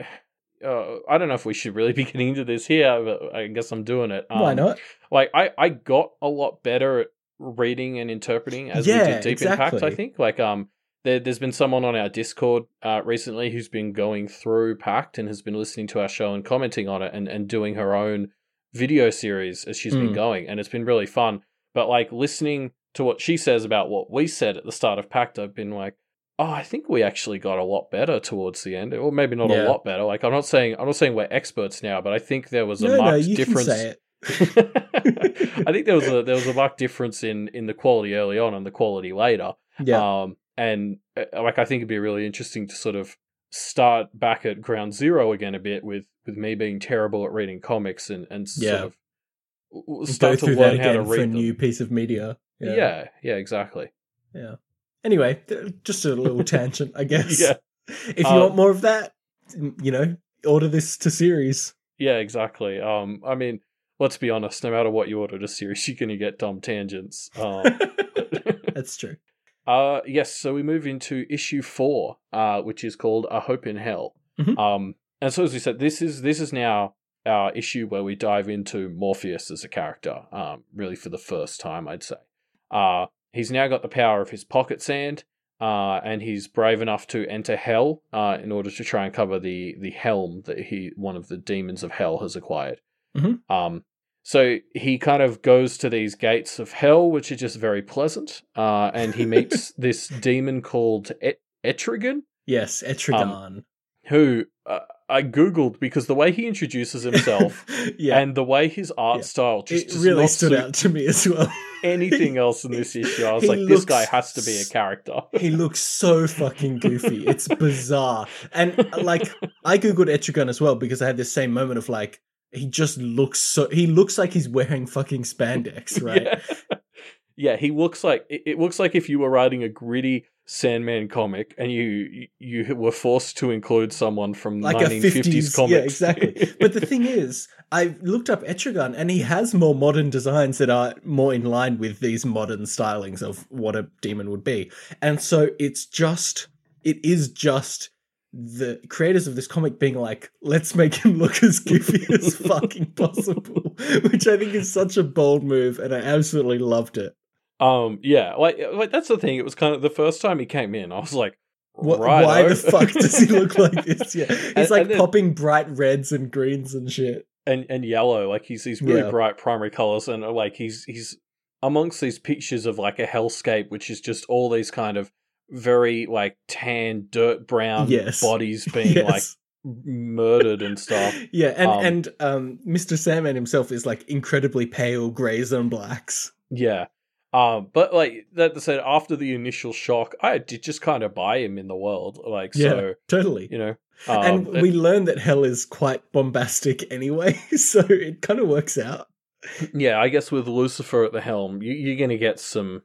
uh, I don't know if we should really be getting into this here, but I guess I'm doing it. Um, Why not? Like, I, I got a lot better at reading and interpreting as yeah, we did Deep exactly. Impact, I think. Like, um, there, there's been someone on our Discord uh, recently who's been going through Pact and has been listening to our show and commenting on it and, and doing her own video series as she's mm. been going. And it's been really fun. But, like, listening to what she says about what we said at the start of Pact, I've been like, oh, I think we actually got a lot better towards the end, or maybe not yeah. a lot better. Like, I'm not saying I'm not saying we're experts now, but I think there was a no, marked no, difference. Can say it. I think there was a there was a marked difference in in the quality early on and the quality later. Yeah, um, and like I think it'd be really interesting to sort of start back at ground zero again a bit with with me being terrible at reading comics and and yeah. sort of start to learn how to read for a them. New piece of media. Yeah. yeah, yeah, exactly. Yeah. Anyway, just a little tangent, I guess. Yeah. If you um, want more of that, you know, order this to series. Yeah, exactly. Um, I mean, let's be honest. No matter what you order to series, you're going to get dumb tangents. Um, That's true. Uh, yes. So we move into issue four, uh, which is called "A Hope in Hell." Mm-hmm. Um, and so as we said, this is this is now our issue where we dive into Morpheus as a character, um, really for the first time, I'd say. Uh, he's now got the power of his pocket sand, uh, and he's brave enough to enter hell uh, in order to try and cover the the helm that he one of the demons of hell has acquired. Mm-hmm. Um, so he kind of goes to these gates of hell, which are just very pleasant, uh, and he meets this demon called Et- Etrigan? Yes, Etrigan. Um, who uh, I Googled because the way he introduces himself yeah. and the way his art yeah. style just it really stood out to me as well. Anything else in this issue, I was he like, looks, this guy has to be a character. He looks so fucking goofy. It's bizarre. And, like, I Googled Etrigan as well because I had this same moment of, like, he just looks so... He looks like he's wearing fucking spandex, right? Yeah. Yeah, he looks like... It looks like if you were writing a gritty Sandman comic and you you were forced to include someone from like nineteen fifties, fifties comics. Yeah, exactly. But the thing is, I looked up Etrigan and he has more modern designs that are more in line with these modern stylings of what a demon would be. And so it's just... It is just... the creators of this comic being like, let's make him look as goofy as fucking possible, which I think is such a bold move, and I absolutely loved it. Um, yeah, like, like that's the thing. It was kind of the first time he came in, I was like, what, why the fuck does he look like this? Yeah, he's and, like and then, popping bright reds and greens and shit, and and yellow. Like he's these really yeah. bright primary colors, and like he's he's amongst these pictures of like a hellscape, which is just all these kind of very like tan dirt brown yes. bodies being yes. like murdered and stuff. Yeah, and um, and um Mister Sandman himself is like incredibly pale greys and blacks. Yeah. Um but like that said, after the initial shock, I did just kind of buy him in the world. Like yeah, so totally. You know. Um, and we and, learned that hell is quite bombastic anyway, so it kind of works out. Yeah, I guess with Lucifer at the helm, you, you're gonna get some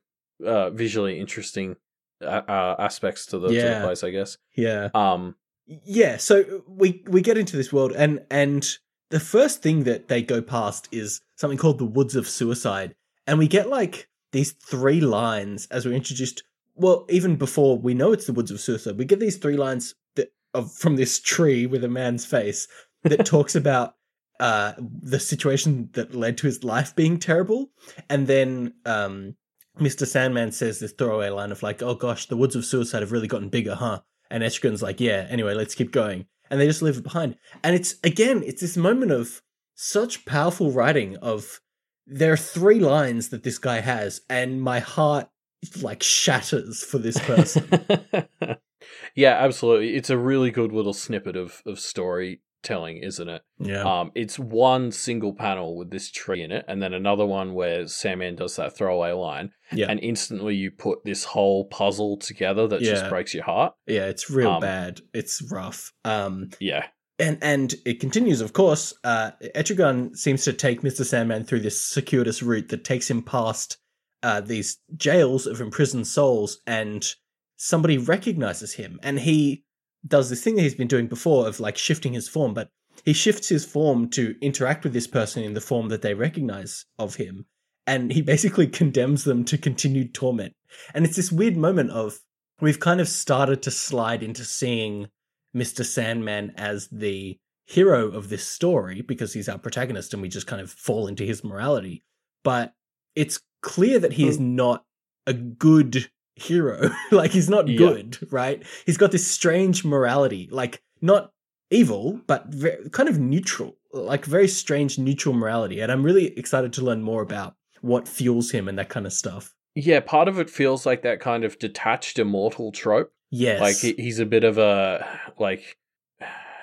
uh visually interesting Uh, aspects to the, yeah. to the place, I guess. Yeah. Um. Yeah. So we we get into this world, and and the first thing that they go past is something called the Woods of Suicide, and we get like these three lines as we're introduced. Well, even before we know it's the Woods of Suicide, we get these three lines that of, from this tree with a man's face that talks about uh the situation that led to his life being terrible, and then um. Mister Sandman says this throwaway line of like, oh gosh, the Woods of Suicide have really gotten bigger, huh? And Etrigan's like, yeah, anyway, let's keep going. And they just leave it behind. And it's, again, it's this moment of such powerful writing of there are three lines that this guy has and my heart like shatters for this person. Yeah, absolutely. It's a really good little snippet of, of storytelling telling, isn't it? Yeah. Um, it's one single panel with this tree in it, and then another one where Sandman does that throwaway line. Yeah. And instantly you put this whole puzzle together that yeah. just breaks your heart. Yeah, it's real um, bad. It's rough. Um, yeah. And and it continues, of course. Uh, Etrigan seems to take Mister Sandman through this circuitous route that takes him past uh, these jails of imprisoned souls, and somebody recognizes him, and he does this thing that he's been doing before of like shifting his form, but he shifts his form to interact with this person in the form that they recognize of him, and he basically condemns them to continued torment. And it's this weird moment of, we've kind of started to slide into seeing Mister Sandman as the hero of this story because he's our protagonist and we just kind of fall into his morality. But it's clear that he is not a good hero. Like, he's not good, yeah. right? He's got this strange morality, like not evil, but very, kind of neutral, like very strange neutral morality. And I'm really excited to learn more about what fuels him and that kind of stuff. Yeah, part of it feels like that kind of detached immortal trope. Yes. Like, he's a bit of a, like,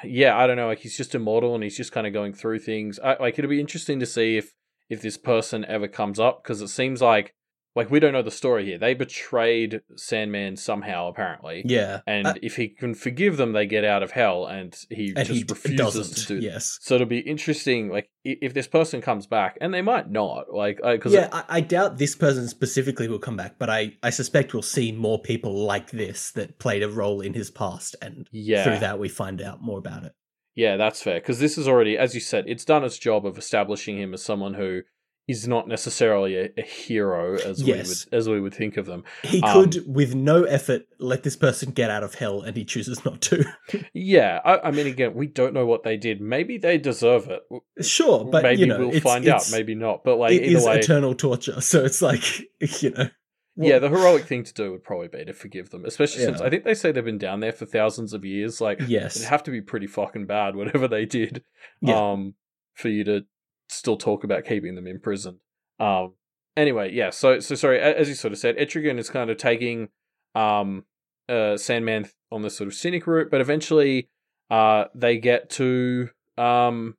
yeah, I don't know, like, he's just immortal and he's just kind of going through things. I, like, it'll be interesting to see if, if this person ever comes up, because it seems like, like, we don't know the story here. They betrayed Sandman somehow, apparently. Yeah. And uh, if he can forgive them, they get out of hell, and he and just he refuses to do yes. that. So it'll be interesting, like, if this person comes back, and they might not. Like, cause Yeah, it, I, I doubt this person specifically will come back, but I, I suspect we'll see more people like this that played a role in his past, and yeah. through that we find out more about it. Yeah, that's fair, because this is already, as you said, it's done its job of establishing him as someone who is not necessarily a, a hero as yes. we would as we would think of them. He um, could, with no effort, let this person get out of hell, and he chooses not to. yeah, I, I mean, again, we don't know what they did. Maybe they deserve it. Sure, but maybe you know, we'll it's, find it's, out. Maybe not. But like, it either is way, eternal torture. So it's like, you know, well, yeah, the heroic thing to do would probably be to forgive them, especially yeah. since I think they say they've been down there for thousands of years. Like, yes. it'd have to be pretty fucking bad, whatever they did, yeah. um, for you to still talk about keeping them imprisoned. Um, anyway, yeah, so so sorry, as you sort of said, Etrigan is kind of taking um, uh, Sandman on this sort of scenic route, but eventually uh, they get to um,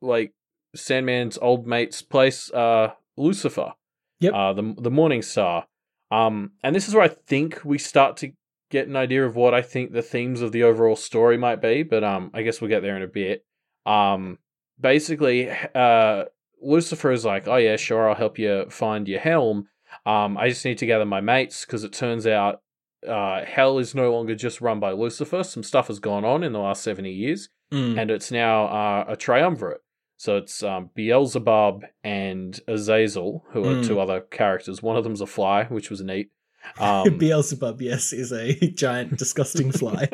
like Sandman's old mate's place, uh, Lucifer, yep. uh, the, the Morning Star. Um, and this is where I think we start to get an idea of what I think the themes of the overall story might be, but um, I guess we'll get there in a bit. Um, Basically, uh, Lucifer is like, oh yeah, sure, I'll help you find your helm. Um, I just need to gather my mates, because it turns out uh, hell is no longer just run by Lucifer. Some stuff has gone on in the last seventy years, mm. and it's now uh, a triumvirate. So it's um, Beelzebub and Azazel, who are mm. two other characters. One of them's a fly, which was neat. Um, Beelzebub, yes, is a giant, disgusting fly.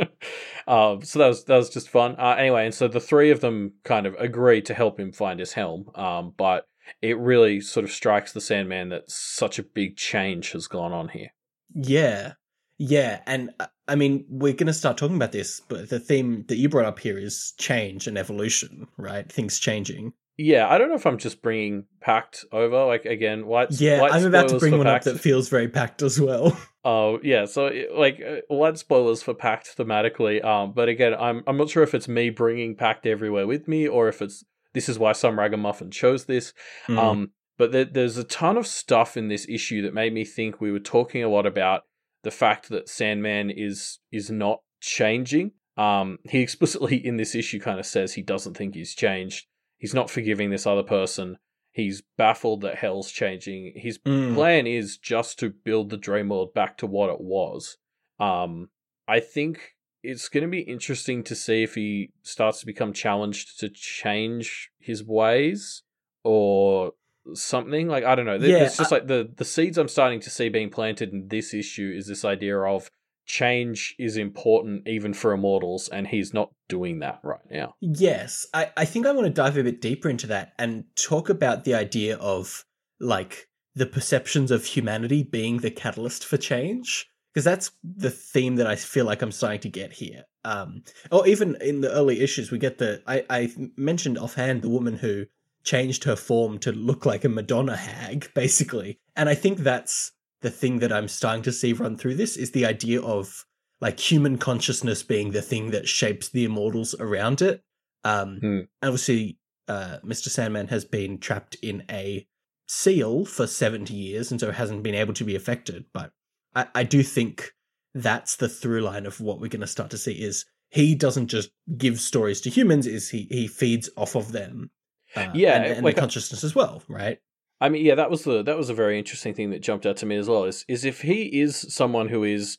um, so that was that was just fun. Uh, anyway, and so the three of them kind of agree to help him find his helm. Um, but it really sort of strikes the Sandman that such a big change has gone on here. Yeah, yeah, and I mean, we're going to start talking about this, but the theme that you brought up here is change and evolution, right? Things changing. Yeah, I don't know if I'm just bringing Pact over, like, again, white Yeah, white I'm about to bring one Pact. Up that feels very Pact as well. Oh, uh, yeah, so, like, white spoilers for Pact thematically, um, but again, I'm I'm not sure if it's me bringing Pact everywhere with me, or if it's, this is why Some Ragamuffin chose this, mm. um, but there, there's a ton of stuff in this issue that made me think we were talking a lot about the fact that Sandman is is not changing. Um, he explicitly in this issue kind of says he doesn't think he's changed. He's not forgiving this other person. He's baffled that hell's changing. His mm. plan is just to build the dream world back to what it was. Um, I think it's going to be interesting to see if he starts to become challenged to change his ways or something. Like, I don't know. Yeah, it's just I- like the, the seeds I'm starting to see being planted in this issue is this idea of change is important even for immortals, and he's not doing that right now. Yes. I, I think I want to dive a bit deeper into that and talk about the idea of, like, the perceptions of humanity being the catalyst for change, because that's the theme that I feel like I'm starting to get here. Um, or even in the early issues, we get the... I, I mentioned offhand the woman who changed her form to look like a Madonna hag, basically. And I think that's the thing that I'm starting to see run through this, is the idea of, like, human consciousness being the thing that shapes the immortals around it. Um, mm. Obviously, uh, Mister Sandman has been trapped in a seal for seventy years and so hasn't been able to be affected. But I, I do think that's the through line of what we're going to start to see is he doesn't just give stories to humans, is he, he feeds off of them. Uh, yeah. And, and like, their consciousness as well, right? I mean, yeah, that was the that was a very interesting thing that jumped out to me as well, is is if he is someone who is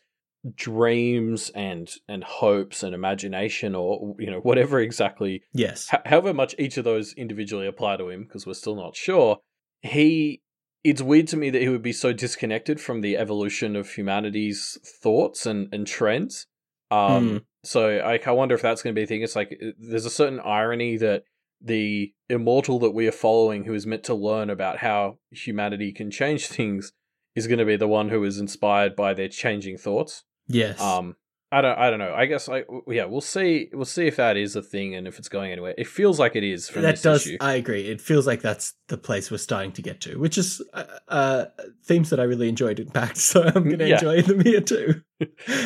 dreams and and hopes and imagination, or, you know, whatever exactly, yes, h- however much each of those individually apply to him, because we're still not sure, he it's weird to me that he would be so disconnected from the evolution of humanity's thoughts and, and trends. Um, mm. So I, I wonder if that's going to be a thing. It's like there's a certain irony that the immortal that we are following, who is meant to learn about how humanity can change things, is going to be the one who is inspired by their changing thoughts. Yes. Um. I don't. I don't know. I guess. I. Yeah. We'll see. We'll see if that is a thing and if it's going anywhere. It feels like it is. From that this does. Issue. I agree. It feels like that's the place we're starting to get to, which is uh, uh themes that I really enjoyed in Pact. So I'm going to yeah. enjoy them here too.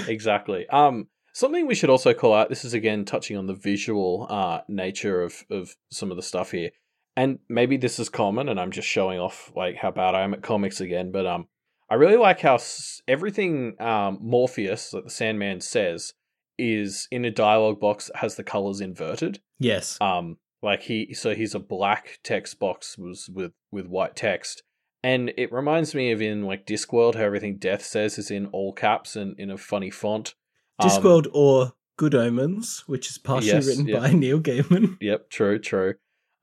Exactly. Um. Something we should also call out, this is again touching on the visual uh, nature of, of some of the stuff here, and maybe this is common and I'm just showing off like how bad I am at comics again, but um, I really like how s- everything um, Morpheus, that the Sandman says, is in a dialogue box that has the colours inverted. Yes. Um, like he, so he's a black text box was with, with white text, and it reminds me of in like Discworld, how everything Death says is in all caps and in a funny font. Discworld um, or Good Omens, which is partially yes, written yep. by Neil Gaiman. Yep, true, true.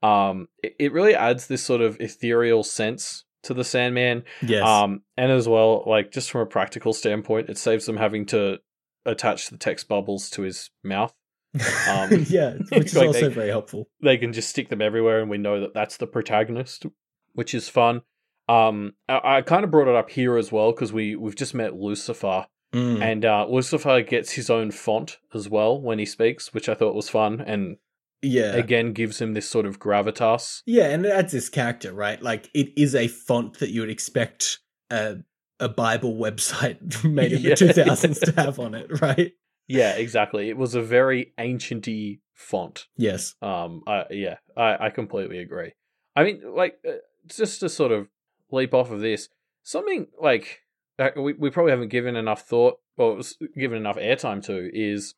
Um, it, it really adds this sort of ethereal sense to the Sandman. Yes. Um, and as well, like just from a practical standpoint, it saves them having to attach the text bubbles to his mouth. Um, yeah, which is like also they, very helpful. They can just stick them everywhere, and we know that that's the protagonist, which is fun. Um, I, I kind of brought it up here as well because we we've just met Lucifer. Mm. And uh, Lucifer gets his own font as well when he speaks, which I thought was fun, and yeah, again gives him this sort of gravitas. Yeah, and it adds this character, right? Like it is a font that you would expect a a Bible website made in yeah. the two thousands to have on it, right? Yeah, exactly. It was a very ancient-y font. Yes. Um. I, yeah, I, I completely agree. I mean, like, uh, just to sort of leap off of this, something like. We we probably haven't given enough thought or given enough airtime to is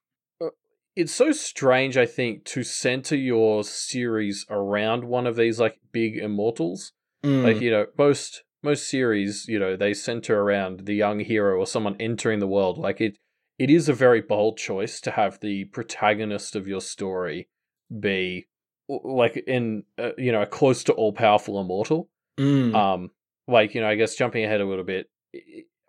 it's so strange, I think, to center your series around one of these like big immortals. Mm. Like, you know, most most series, you know, they center around the young hero or someone entering the world. Like it it is a very bold choice to have the protagonist of your story be like in uh, you know, a close to all powerful immortal. Mm. Um, like, you know, I guess jumping ahead a little bit.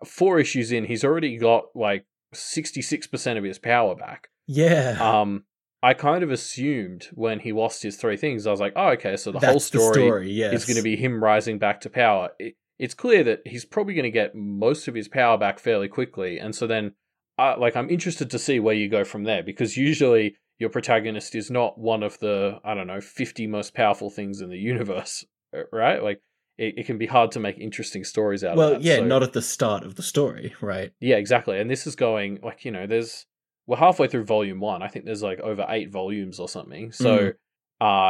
Four issues in, he's already got like sixty-six percent of his power back. Yeah. Um, I kind of assumed when he lost his three things, I was like, oh, okay, so the That's whole story, the story yes. is going to be him rising back to power. It, it's clear that he's probably going to get most of his power back fairly quickly. And so then, uh, like, I'm interested to see where you go from there, because usually your protagonist is not one of the, I don't know, fifty most powerful things in the universe, right? Like, it can be hard to make interesting stories out well, of that. Well, yeah, so, not at the start of the story, right? Yeah, exactly. And this is going, like, you know, there's... We're halfway through volume one. I think there's, like, over eight volumes or something. So, mm.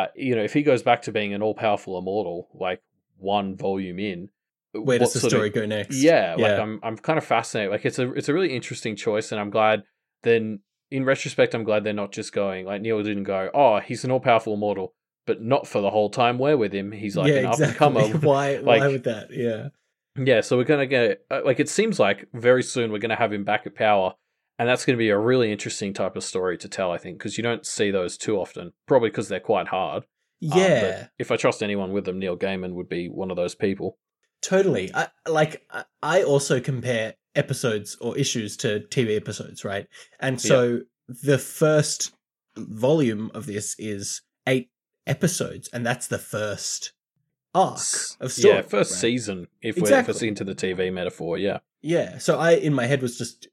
uh, you know, if he goes back to being an all-powerful immortal, like, one volume in... Where does the story of, go next? Yeah, yeah, like, I'm I'm kind of fascinated. Like, it's a, it's a really interesting choice, and I'm glad then... In retrospect, I'm glad they're not just going... Like, Neil didn't go, oh, he's an all-powerful immortal, but not for the whole time we're with him. He's like yeah, an exactly. up-and-comer. Why, like, why would that? Yeah. Yeah, so we're going to get... Like, it seems like very soon we're going to have him back at power, and that's going to be a really interesting type of story to tell, I think, because you don't see those too often, probably because they're quite hard. Yeah. Um, if I trust anyone with them, Neil Gaiman would be one of those people. Totally. I, like, I also compare episodes or issues to T V episodes, right? And so yeah. the first volume of this is eight episodes, and that's the first arc of story. Yeah, first right? season, if exactly. we're into the T V metaphor, yeah. Yeah, so I, in my head, was just,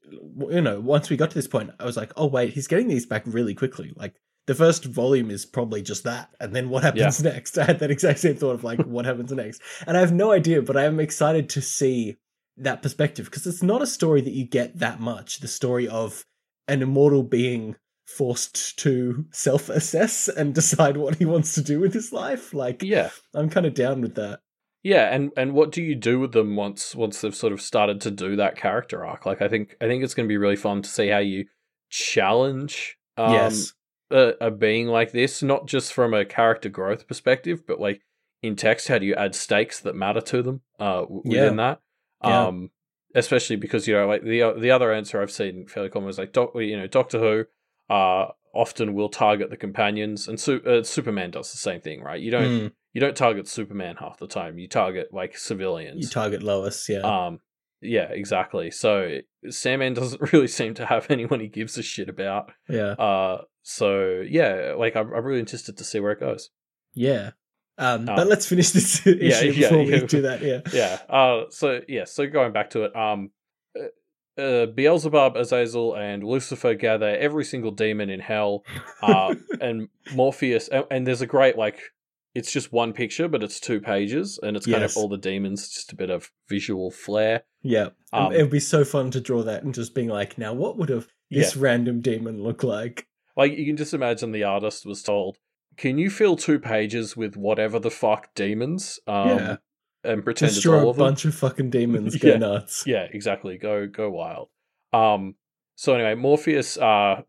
you know, once we got to this point, I was like, oh, wait, he's getting these back really quickly. Like, the first volume is probably just that, and then what happens yeah. next? I had that exact same thought of, like, what happens next? And I have no idea, but I am excited to see that perspective, because it's not a story that you get that much, the story of an immortal being forced to self-assess and decide what he wants to do with his life. Like, yeah, I'm kind of down with that. Yeah, and, and what do you do with them once once they've sort of started to do that character arc? Like, I think I think it's going to be really fun to see how you challenge um, yes. a, a being like this, not just from a character growth perspective, but like in text, how do you add stakes that matter to them uh, within yeah. that? Yeah. Um, especially because, you know, like the the other answer I've seen fairly common is like, doc, you know, Doctor Who uh, often will target the companions, and su- uh, Superman does the same thing, right? You don't. Mm. You don't target Superman half the time. You target, like, civilians. You target Lois, yeah. Um, yeah, exactly. So Sandman doesn't really seem to have anyone he gives a shit about. Yeah. Uh, so, yeah, like, I'm, I'm really interested to see where it goes. Yeah. Um, um, but let's finish this issue yeah, yeah, before yeah, we do that, yeah. Yeah. Uh, so, yeah, so going back to it, um, uh, Beelzebub, Azazel, and Lucifer gather every single demon in hell, uh, and Morpheus, and, and there's a great, like, it's just one picture, but it's two pages, and it's yes. kind of all the demons, just a bit of visual flair. Yeah. Um, it would be so fun to draw that and just being like, now what would have this yeah. random demon look like? Like, you can just imagine the artist was told, can you fill two pages with whatever the fuck demons? Um, yeah. And pretend just it's all of them. Just draw a bunch of fucking demons, go yeah. nuts. Yeah, exactly. Go go wild. Um, so anyway, Morpheus... Uh,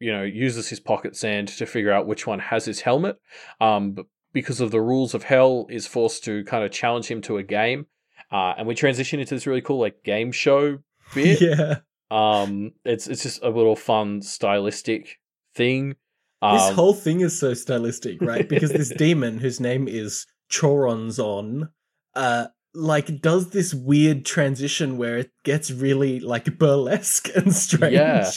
you know, uses his pocket sand to figure out which one has his helmet, um, but because of the rules of hell, is forced to kind of challenge him to a game. Uh, and we transition into this really cool, like, game show bit. Yeah. Um, it's it's just a little fun, stylistic thing. Um, this whole thing is so stylistic, right? Because this demon, whose name is Choronzon, uh, like, does this weird transition where it gets really, like, burlesque and strange. Yeah.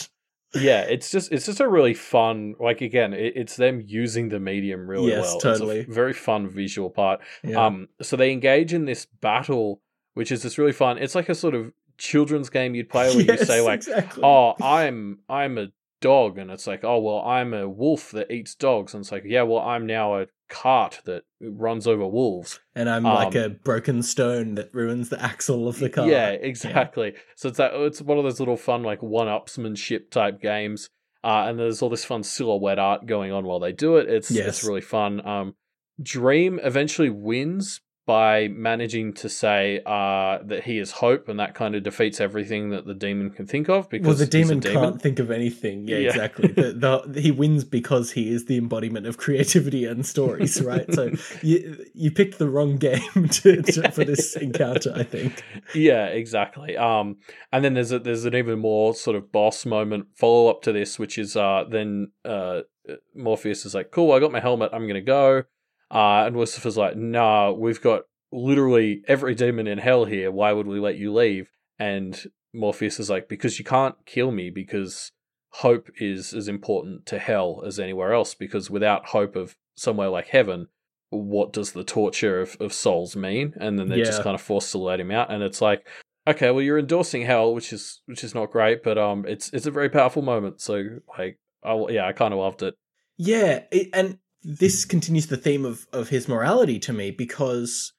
Yeah, it's just it's just a really fun, like, again, it, it's them using the medium really yes, well. Yes, totally. It's a very fun visual part. Yeah. Um, so they engage in this battle, which is just really fun. It's like a sort of children's game you'd play where yes, you say, like, exactly. oh, I'm I'm a dog, and it's like, oh, well, I'm a wolf that eats dogs, and it's like, yeah, well, I'm now a cart that runs over wolves. And I'm um, like a broken stone that ruins the axle of the car. Yeah, exactly. Yeah. So it's that, it's one of those little fun, like, one-upsmanship type games. Uh, and there's all this fun silhouette art going on while they do it. It's yes. it's really fun. Um, Dream eventually wins by managing to say uh, that he is hope, and that kind of defeats everything that the demon can think of. Because well, the demon, demon can't think of anything. Yeah, yeah. exactly. the, the, he wins because he is the embodiment of creativity and stories, right? So you you picked the wrong game to, to, yeah. for this encounter, I think. Yeah, exactly. Um, and then there's a, there's an even more sort of boss moment follow up to this, which is uh, then uh, Morpheus is like, "Cool, I got my helmet. I'm gonna go." Uh, and Lucifer's like, nah, we've got literally every demon in hell here. Why would we let you leave? And Morpheus is like, because you can't kill me, because hope is as important to hell as anywhere else, because without hope of somewhere like heaven, what does the torture of, of souls mean? And then they're yeah. just kind of forced to let him out. And it's like, okay, well, you're endorsing hell, which is which is not great, but um, it's it's a very powerful moment. So, like, I, yeah, I kind of loved it. Yeah, it, and... this continues the theme of, of his morality to me, because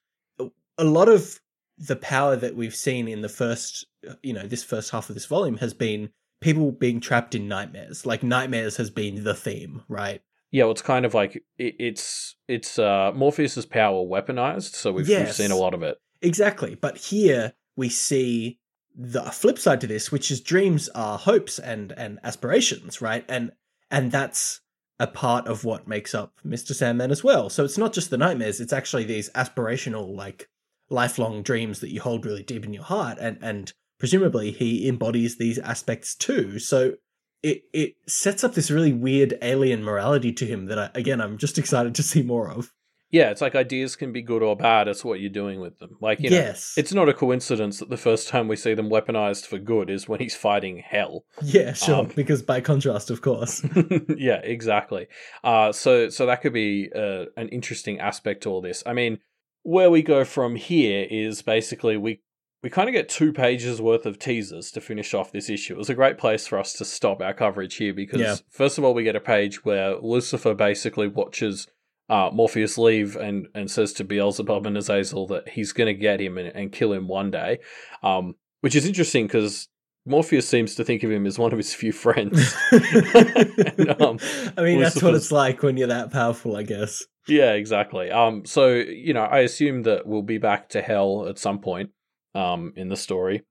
a lot of the power that we've seen in the first, you know, this first half of this volume has been people being trapped in nightmares. Like, nightmares has been the theme, right? Yeah, well, it's kind of like it, it's it's uh, Morpheus's power weaponized, so we've, yes, we've seen a lot of it. Exactly, but here we see the flip side to this, which is dreams are hopes and and aspirations, right? And and that's a part of what makes up Mister Sandman as well. So it's not just the nightmares, it's actually these aspirational, like, lifelong dreams that you hold really deep in your heart, and and presumably he embodies these aspects too. So it it sets up this really weird alien morality to him that, I, again, I'm just excited to see more of. Yeah, it's like ideas can be good or bad. It's what you're doing with them. Like, you know, yes. it's not a coincidence that the first time we see them weaponized for good is when he's fighting hell. Yeah, sure. Um, because by contrast, of course. yeah, exactly. Uh, so, so that could be uh, an interesting aspect to all this. I mean, where we go from here is basically we we kind of get two pages worth of teasers to finish off this issue. It was a great place for us to stop our coverage here because, yeah. first of all, we get a page where Lucifer basically watches Uh, Morpheus leave and, and says to Beelzebub and Azazel that he's going to get him and, and kill him one day, um, which is interesting because Morpheus seems to think of him as one of his few friends. and, um, I mean, that's what it's like when you're that powerful, I guess. Yeah, exactly. Um, so, you know, I assume that we'll be back to hell at some point um, in the story.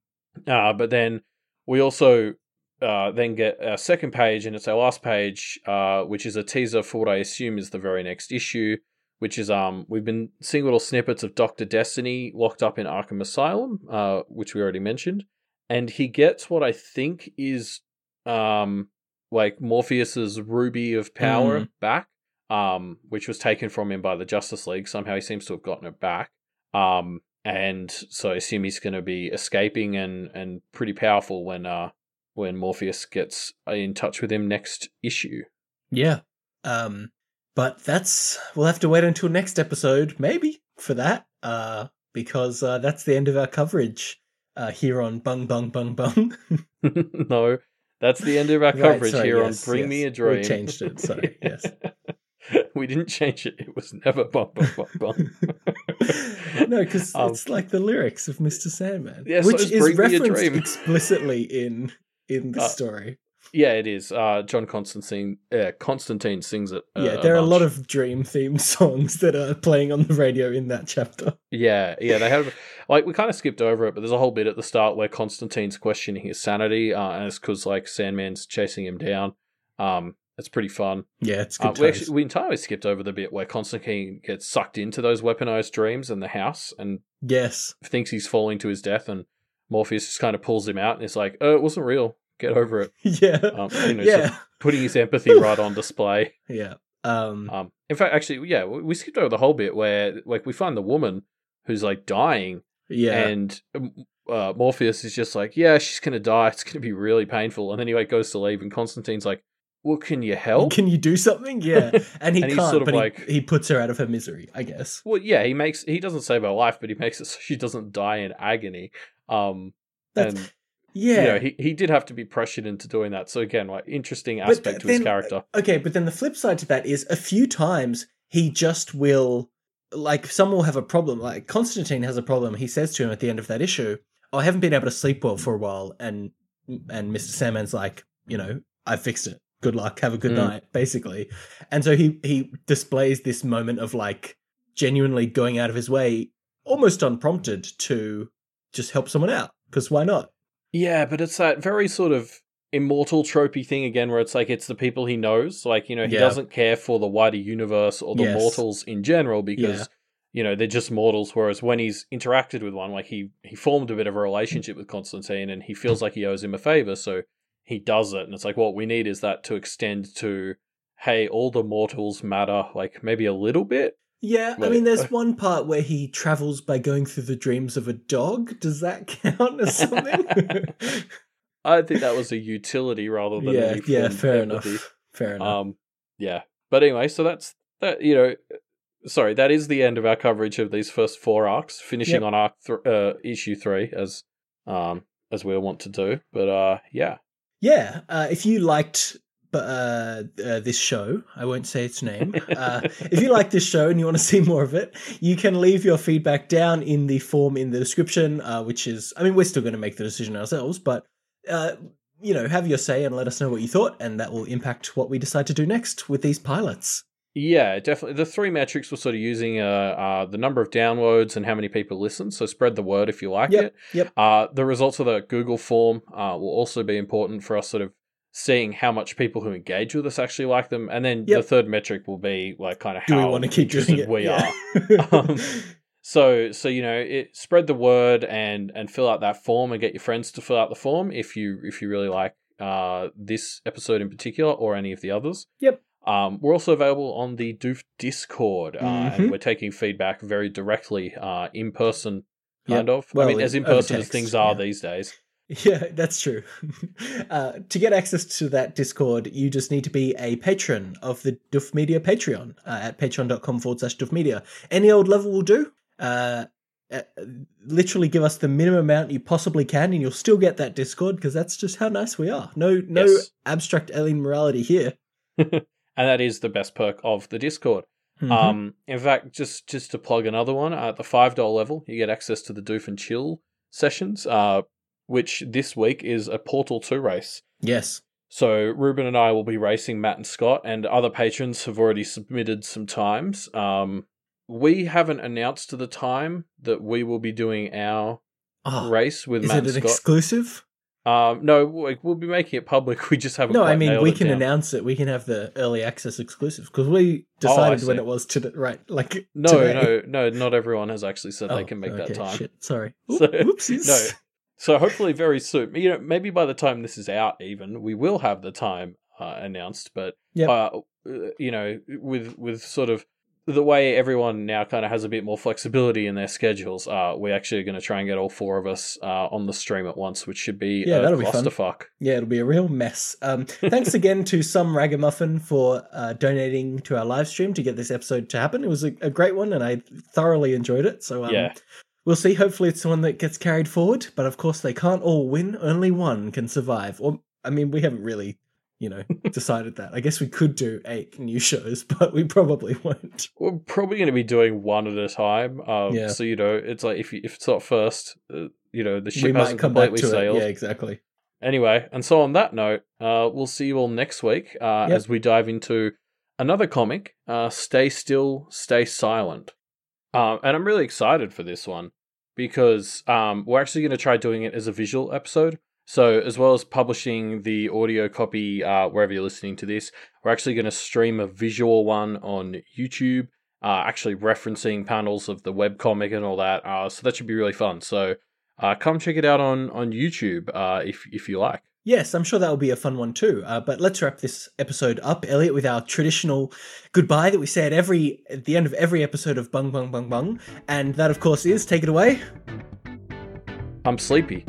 Uh, but then we also uh, then get our second page, and it's our last page, uh, which is a teaser for what I assume is the very next issue, which is um we've been seeing little snippets of Doctor Destiny locked up in Arkham Asylum, uh, which we already mentioned. And he gets what I think is um, like Morpheus's ruby of power mm. back, um, which was taken from him by the Justice League. Somehow he seems to have gotten it back. Um, and so I assume he's going to be escaping and, and pretty powerful when uh, when Morpheus gets in touch with him next issue. Yeah. Um, but that's we'll have to wait until next episode, maybe, for that, uh, because uh, that's the end of our coverage. Uh, here on Bung Bung Bung Bung. No, that's the end of our coverage right, sorry, here yes, on Bring yes. Me a Dream. We changed it, sorry, yes. We didn't change it. It was never Bung Bung Bung Bung. No, because um, it's like the lyrics of Mister Sandman, yeah, which so is referenced explicitly in in the uh, story. Yeah, it is. Uh, John Constantine uh, Constantine sings it. Uh, yeah, there a are bunch. a lot of dream themed songs that are playing on the radio in that chapter. Yeah, yeah, they have. Like, we kind of skipped over it, but there's a whole bit at the start where Constantine's questioning his sanity, uh, and it's because like Sandman's chasing him down. Um, it's pretty fun. Yeah, it's good. Uh, we, actually, we entirely skipped over the bit where Constantine gets sucked into those weaponized dreams in the house, and yes, thinks he's falling to his death, and Morpheus just kind of pulls him out, and is like, "Oh, it wasn't real. Get over it." Yeah. Um, you know, yeah. Sort of putting his empathy right on display. Yeah. Um, um, in fact, actually, yeah, we skipped over the whole bit where like we find the woman who's like dying. Yeah. And uh, Morpheus is just like, yeah, she's going to die. It's going to be really painful. And then he like goes to leave and Constantine's like, well, can you help? Can you do something? Yeah. And he and can't, sort of but like, he, he puts her out of her misery, I guess. Well, yeah, he makes, he doesn't save her life, but he makes it so she doesn't die in agony. Um, That's... and Yeah, you know, he he did have to be pressured into doing that. So again, like interesting aspect to his character. Okay, but then the flip side to that is a few times he just will, like someone will have a problem. Like Constantine has a problem. He says to him at the end of that issue, oh, "I haven't been able to sleep well for a while," and and Mister Sandman's like, you know, "I fixed it. Good luck. Have a good mm. night." Basically, and so he he displays this moment of like genuinely going out of his way, almost unprompted, to just help someone out because why not? Yeah, but it's that very sort of immortal tropey thing again where it's like it's the people he knows. Like, you know, he yeah. doesn't care for the wider universe or the yes. mortals in general because, yeah. you know, they're just mortals. Whereas when he's interacted with one, like he, he formed a bit of a relationship with Constantine and he feels like he owes him a favor. So he does it. And it's like what we need is that to extend to, hey, all the mortals matter, like maybe a little bit. Yeah, I mean, there's one part where he travels by going through the dreams of a dog. Does that count as something? I think that was a utility rather than yeah, any yeah, fair empathy. enough, fair enough. Um, yeah, but anyway, so that's that. You know, sorry, that is the end of our coverage of these first four arcs, finishing yep. on arc th- uh, issue three as um as we want to do. But uh, yeah, yeah. Uh, if you liked. But uh, uh, this show, I won't say its name. Uh, if you like this show and you want to see more of it, you can leave your feedback down in the form in the description, uh, which is, I mean, we're still going to make the decision ourselves, but, uh, you know, have your say and let us know what you thought, and that will impact what we decide to do next with these pilots. Yeah, definitely. The three metrics we're sort of using are uh, uh, the number of downloads and how many people listen. So spread the word if you like yep, it. Yep. Uh, the results of the Google form uh, will also be important for us sort of seeing how much people who engage with us actually like them. And then yep. the third metric will be like kind of how we want to keep doing it? we yeah. are. um, so, so, you know, it, spread the word and, and fill out that form and get your friends to fill out the form if you, if you really like uh, this episode in particular or any of the others. Yep. Um, we're also available on the Doof Discord uh, mm-hmm. and we're taking feedback very directly uh, in person kind yep. of. Well, I mean, as in person as things are yeah. these days. Yeah, that's true. uh, to get access to that Discord, you just need to be a patron of the Doof Media Patreon uh, at patreon.com forward slash Doof Media. Any old level will do. Uh, uh, literally give us the minimum amount you possibly can and you'll still get that Discord because that's just how nice we are. No, no yes. abstract alien morality here. And that is the best perk of the Discord. Mm-hmm. Um, in fact, just, just to plug another one, at the five dollar level, you get access to the Doof and Chill sessions. Uh, which this week is a Portal two race. Yes. So Ruben and I will be racing Matt and Scott, and other patrons have already submitted some times. Um, we haven't announced the time that we will be doing our oh, race with Matt and Scott. Is it an exclusive? Um, no, we'll be making it public. We just haven't. No, quite I mean we can down. announce it. We can have the early access exclusive because we decided oh, when it was to the, right. Like no, today. no, no. Not everyone has actually said oh, they can make okay, that time. Shit, sorry. So, Oopsies. No. So hopefully very soon. You know, maybe by the time this is out, even we will have the time uh, announced. But yep. uh, you know, with with sort of the way everyone now kind of has a bit more flexibility in their schedules, uh, we're actually going to try and get all four of us uh, on the stream at once, which should be yeah, a that'll clusterfuck. Be fun. Yeah, it'll be a real mess. Um, thanks again to SomeRagamuffin for uh, donating to our live stream to get this episode to happen. It was a, a great one, and I thoroughly enjoyed it. So um, yeah. We'll see. Hopefully it's the one that gets carried forward, but of course they can't all win. Only one can survive. Or I mean, we haven't really... you know, decided that. I guess we could do eight new shows, but we probably won't. We're probably going to be doing one at a time. Um, yeah. So, you know, it's like if you, if it's not first, uh, you know, the ship we hasn't might come completely back to sailed. It. Yeah, exactly. Anyway, and so on that note, uh, we'll see you all next week uh, yep. as we dive into another comic, uh, Stay Still, Stay Silent. Um, and I'm really excited for this one because um, we're actually going to try doing it as a visual episode. So as well as publishing the audio copy uh, wherever you're listening to this, we're actually going to stream a visual one on YouTube, uh, actually referencing panels of the webcomic and all that. Uh, so that should be really fun. So uh, come check it out on, on YouTube uh, if if you like. Yes, I'm sure that'll be a fun one too. Uh, but let's wrap this episode up, Elliot, with our traditional goodbye that we say at, every, at the end of every episode of Bung Bung Bung Bung. And that, of course, is take it away. I'm sleepy.